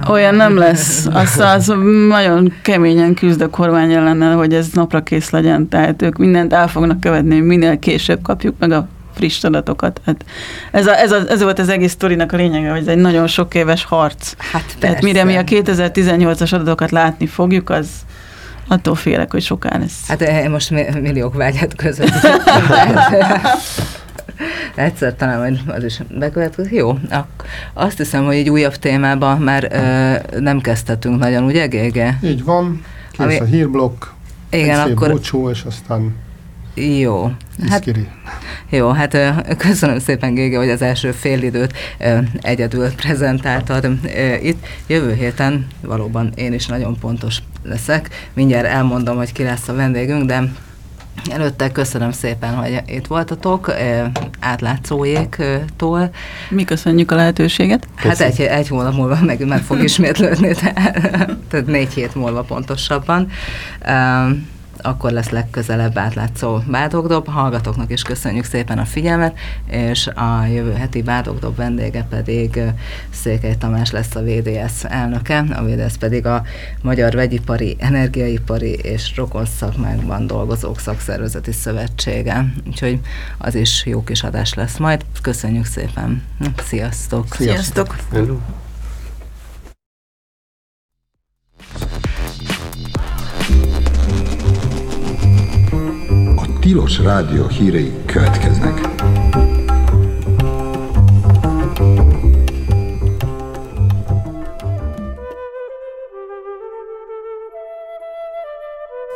Olyan nem lesz. Azt, az nagyon keményen küzd a kormány ellennel, hogy ez napra kész legyen. Tehát ők mindent el fognak követni, hogy minél később kapjuk meg a friss adatokat. Hát ez, a, ez, a, ez volt az egész sztorinak a lényege, hogy ez egy nagyon sok éves harc. Hát tehát mire mi a kétezer-tizennyolcas adatokat látni fogjuk, az attól félek, hogy soká lesz. Hát most milliók vágyát közvetítettem. Egyszer talán majd az is bekövetkezik. Jó, azt hiszem, hogy egy újabb témában már ö, nem kezdhetünk nagyon, ugye, Gége? Így van, kész ami... a hírblokk, igen, egy szép akkor... bocsó, és aztán jó. Hát, jó, hát köszönöm szépen, Gége, hogy az első fél időt egyedül prezentáltad itt. Jövő héten valóban én is nagyon pontos leszek. Mindjárt elmondom, hogy ki lesz a vendégünk, de előtte köszönöm szépen, hogy itt voltatok Átlátszójéktól. Mi köszönjük a lehetőséget. Hát egy, egy hónap múlva meg, meg fog ismétlődni, tehát négy hét múlva pontosabban. Akkor lesz legközelebb Átlátszó Bádogdob. Hallgatóknak is köszönjük szépen a figyelmet, és a jövő heti Bádogdob vendége pedig Székely Tamás lesz, a vé dé es elnöke, a vé dé es pedig a Magyar Vegyipari, Energiaipari és Rokon Szakmákban Dolgozók Szakszervezeti Szövetsége. Úgyhogy az is jó kis adás lesz majd. Köszönjük szépen. Sziasztok! Sziasztok! Sziasztok. Tilos Rádió hírei következnek.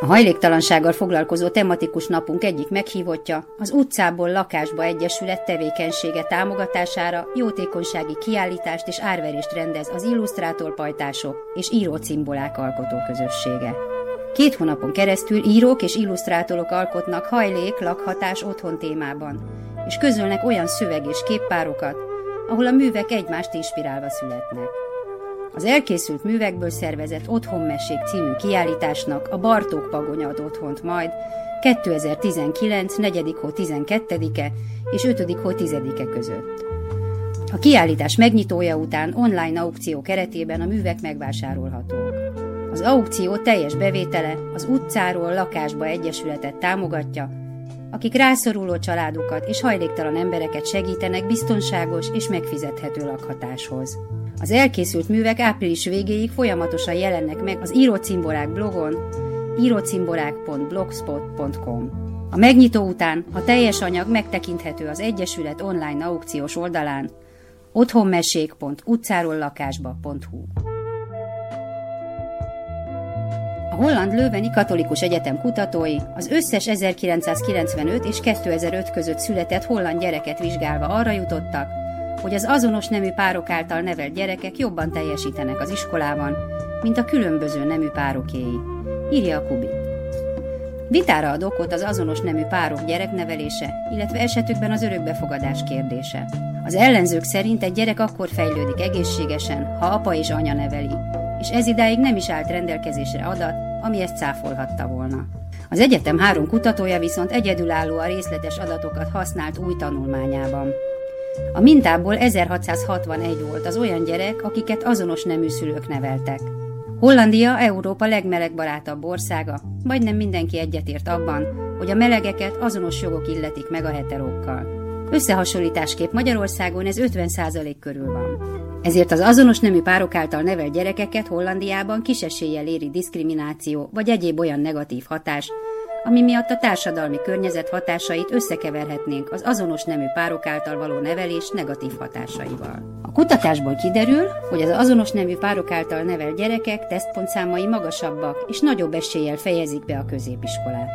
A hajléktalansággal foglalkozó tematikus napunk egyik meghívottja az Utcából Lakásba Egyesület tevékenysége támogatására jótékonysági kiállítást és árverést rendez az illusztrátor pajtások és írócimbolák alkotóközössége. Két hónapon keresztül írók és illusztrátorok alkotnak hajlék, lakhatás, otthon témában, és közölnek olyan szöveg- és képpárokat, ahol a művek egymást inspirálva születnek. Az elkészült művekből szervezett Otthonmesék című kiállításnak a Bartók Pagonya ad otthont majd kétezer-tizenkilenc. negyedike-tizenkettedike és ötödike-tizedike között. A kiállítás megnyitója után online aukció keretében a művek megvásárolhatók. Az aukció teljes bevétele az Utcáról Lakásba Egyesületet támogatja, akik rászoruló családokat és hajléktalan embereket segítenek biztonságos és megfizethető lakhatáshoz. Az elkészült művek április végéig folyamatosan jelennek meg az Írócimborák blogon, írócimborák pont blogspot pont com. A megnyitó után a teljes anyag megtekinthető az Egyesület online aukciós oldalán otthonmesék pont utcárollakásba pont hu. A Holland Leuveni Katolikus Egyetem kutatói az összes ezerkilencszázkilencvenöt és kétezer-öt között született holland gyereket vizsgálva arra jutottak, hogy az azonos nemű párok által nevelt gyerekek jobban teljesítenek az iskolában, mint a különböző nemű párokéi, írja a Kubit. Vitára ad okot az azonos nemű párok gyereknevelése, illetve esetükben az örökbefogadás kérdése. Az ellenzők szerint egy gyerek akkor fejlődik egészségesen, ha apa és anya neveli, és ez idáig nem is állt rendelkezésre adat, ami ezt cáfolhatta volna. Az egyetem három kutatója viszont egyedülállóan részletes adatokat használt új tanulmányában. A mintából ezerhatszázhatvanegy volt az olyan gyerek, akiket azonos nemű szülők neveltek. Hollandia Európa legmelegbarátabb országa, majdnem mindenki egyetért abban, hogy a melegeket azonos jogok illetik meg a heterókkal. Összehasonlításképp Magyarországon ez ötven százalék körül van. Ezért az azonos nemű párok által nevelt gyerekeket Hollandiában kis eséllyel éri diszkrimináció vagy egyéb olyan negatív hatás, ami miatt a társadalmi környezet hatásait összekeverhetnénk az azonos nemű párok által való nevelés negatív hatásaival. A kutatásból kiderül, hogy az azonos nemű párok által nevelt gyerekek tesztpontszámai magasabbak és nagyobb eséllyel fejezik be a középiskolát.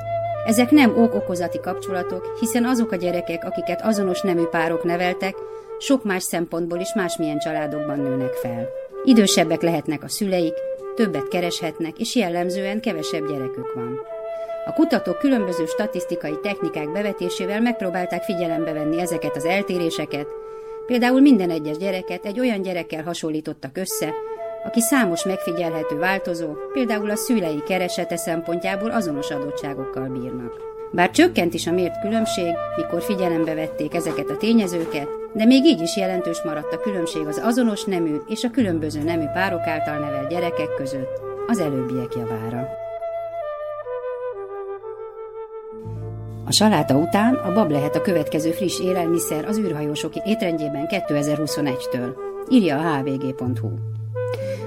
Ezek nem ok-okozati kapcsolatok, hiszen azok a gyerekek, akiket azonos nemű párok neveltek, sok más szempontból is másmilyen családokban nőnek fel. Idősebbek lehetnek a szüleik, többet kereshetnek, és jellemzően kevesebb gyerekük van. A kutatók különböző statisztikai technikák bevetésével megpróbálták figyelembe venni ezeket az eltéréseket, például minden egyes gyereket egy olyan gyerekkel hasonlítottak össze, aki számos megfigyelhető változó, például a szülei keresete szempontjából azonos adottságokkal bírnak. Bár csökkent is a mért különbség, mikor figyelembe vették ezeket a tényezőket, de még így is jelentős maradt a különbség az azonos nemű és a különböző nemű párok által nevelt gyerekek között az előbbiek javára. A saláta után a bab lehet a következő friss élelmiszer az űrhajósok étrendjében kétezer-huszonegytől, írja a hvg.hu.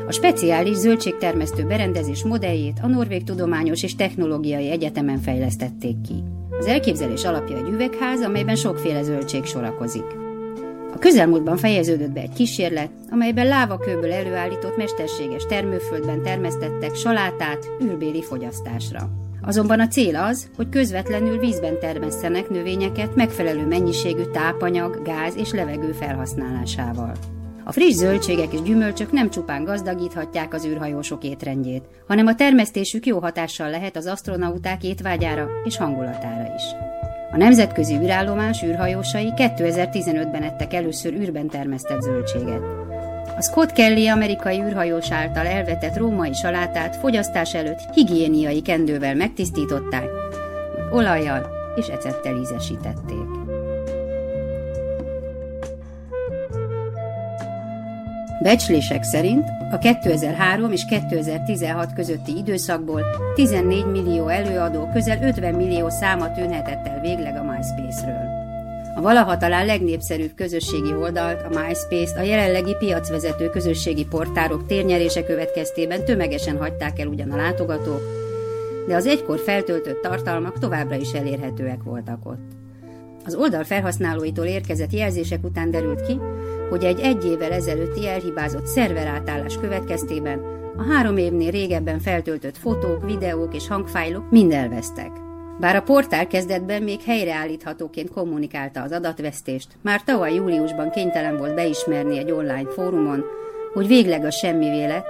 A speciális zöldségtermesztő berendezés modelljét a Norvég Tudományos és Technológiai Egyetemen fejlesztették ki. Az elképzelés alapja egy üvegház, amelyben sokféle zöldség sorakozik. A közelmúltban fejeződött be egy kísérlet, amelyben lávakőből előállított mesterséges termőföldben termesztettek salátát űrbéli fogyasztásra. Azonban a cél az, hogy közvetlenül vízben termesszenek növényeket megfelelő mennyiségű tápanyag, gáz és levegő felhasználásával. A friss zöldségek és gyümölcsök nem csupán gazdagíthatják az űrhajósok étrendjét, hanem a termesztésük jó hatással lehet az asztronauták étvágyára és hangulatára is. A nemzetközi űrállomás űrhajósai kétezer-tizenötben ettek először űrben termesztett zöldséget. A Scott Kelly amerikai űrhajós által elvetett római salátát fogyasztás előtt higiéniai kendővel megtisztították, olajjal és ecettel ízesítették. Becslések szerint a kétezer-három és kétezer-tizenhat közötti időszakból tizennégy millió előadó közel ötven millió száma tűnhetett el végleg a MySpace-ről. A valaha talán legnépszerűbb közösségi oldalt, a MySpace-t a jelenlegi piacvezető közösségi portárok térnyerése következtében tömegesen hagyták el ugyan a látogatók, de az egykor feltöltött tartalmak továbbra is elérhetőek voltak ott. Az oldal felhasználóitól érkezett jelzések után derült ki, hogy egy egy évvel ezelőtti elhibázott szerverátállás következtében A három évnél régebben feltöltött fotók, videók és hangfájlok mind elvesztek. Bár a portál kezdetben még helyreállíthatóként kommunikálta az adatvesztést, már tavaly júliusban kénytelen volt beismerni egy online fórumon, hogy végleg a semmivé lett,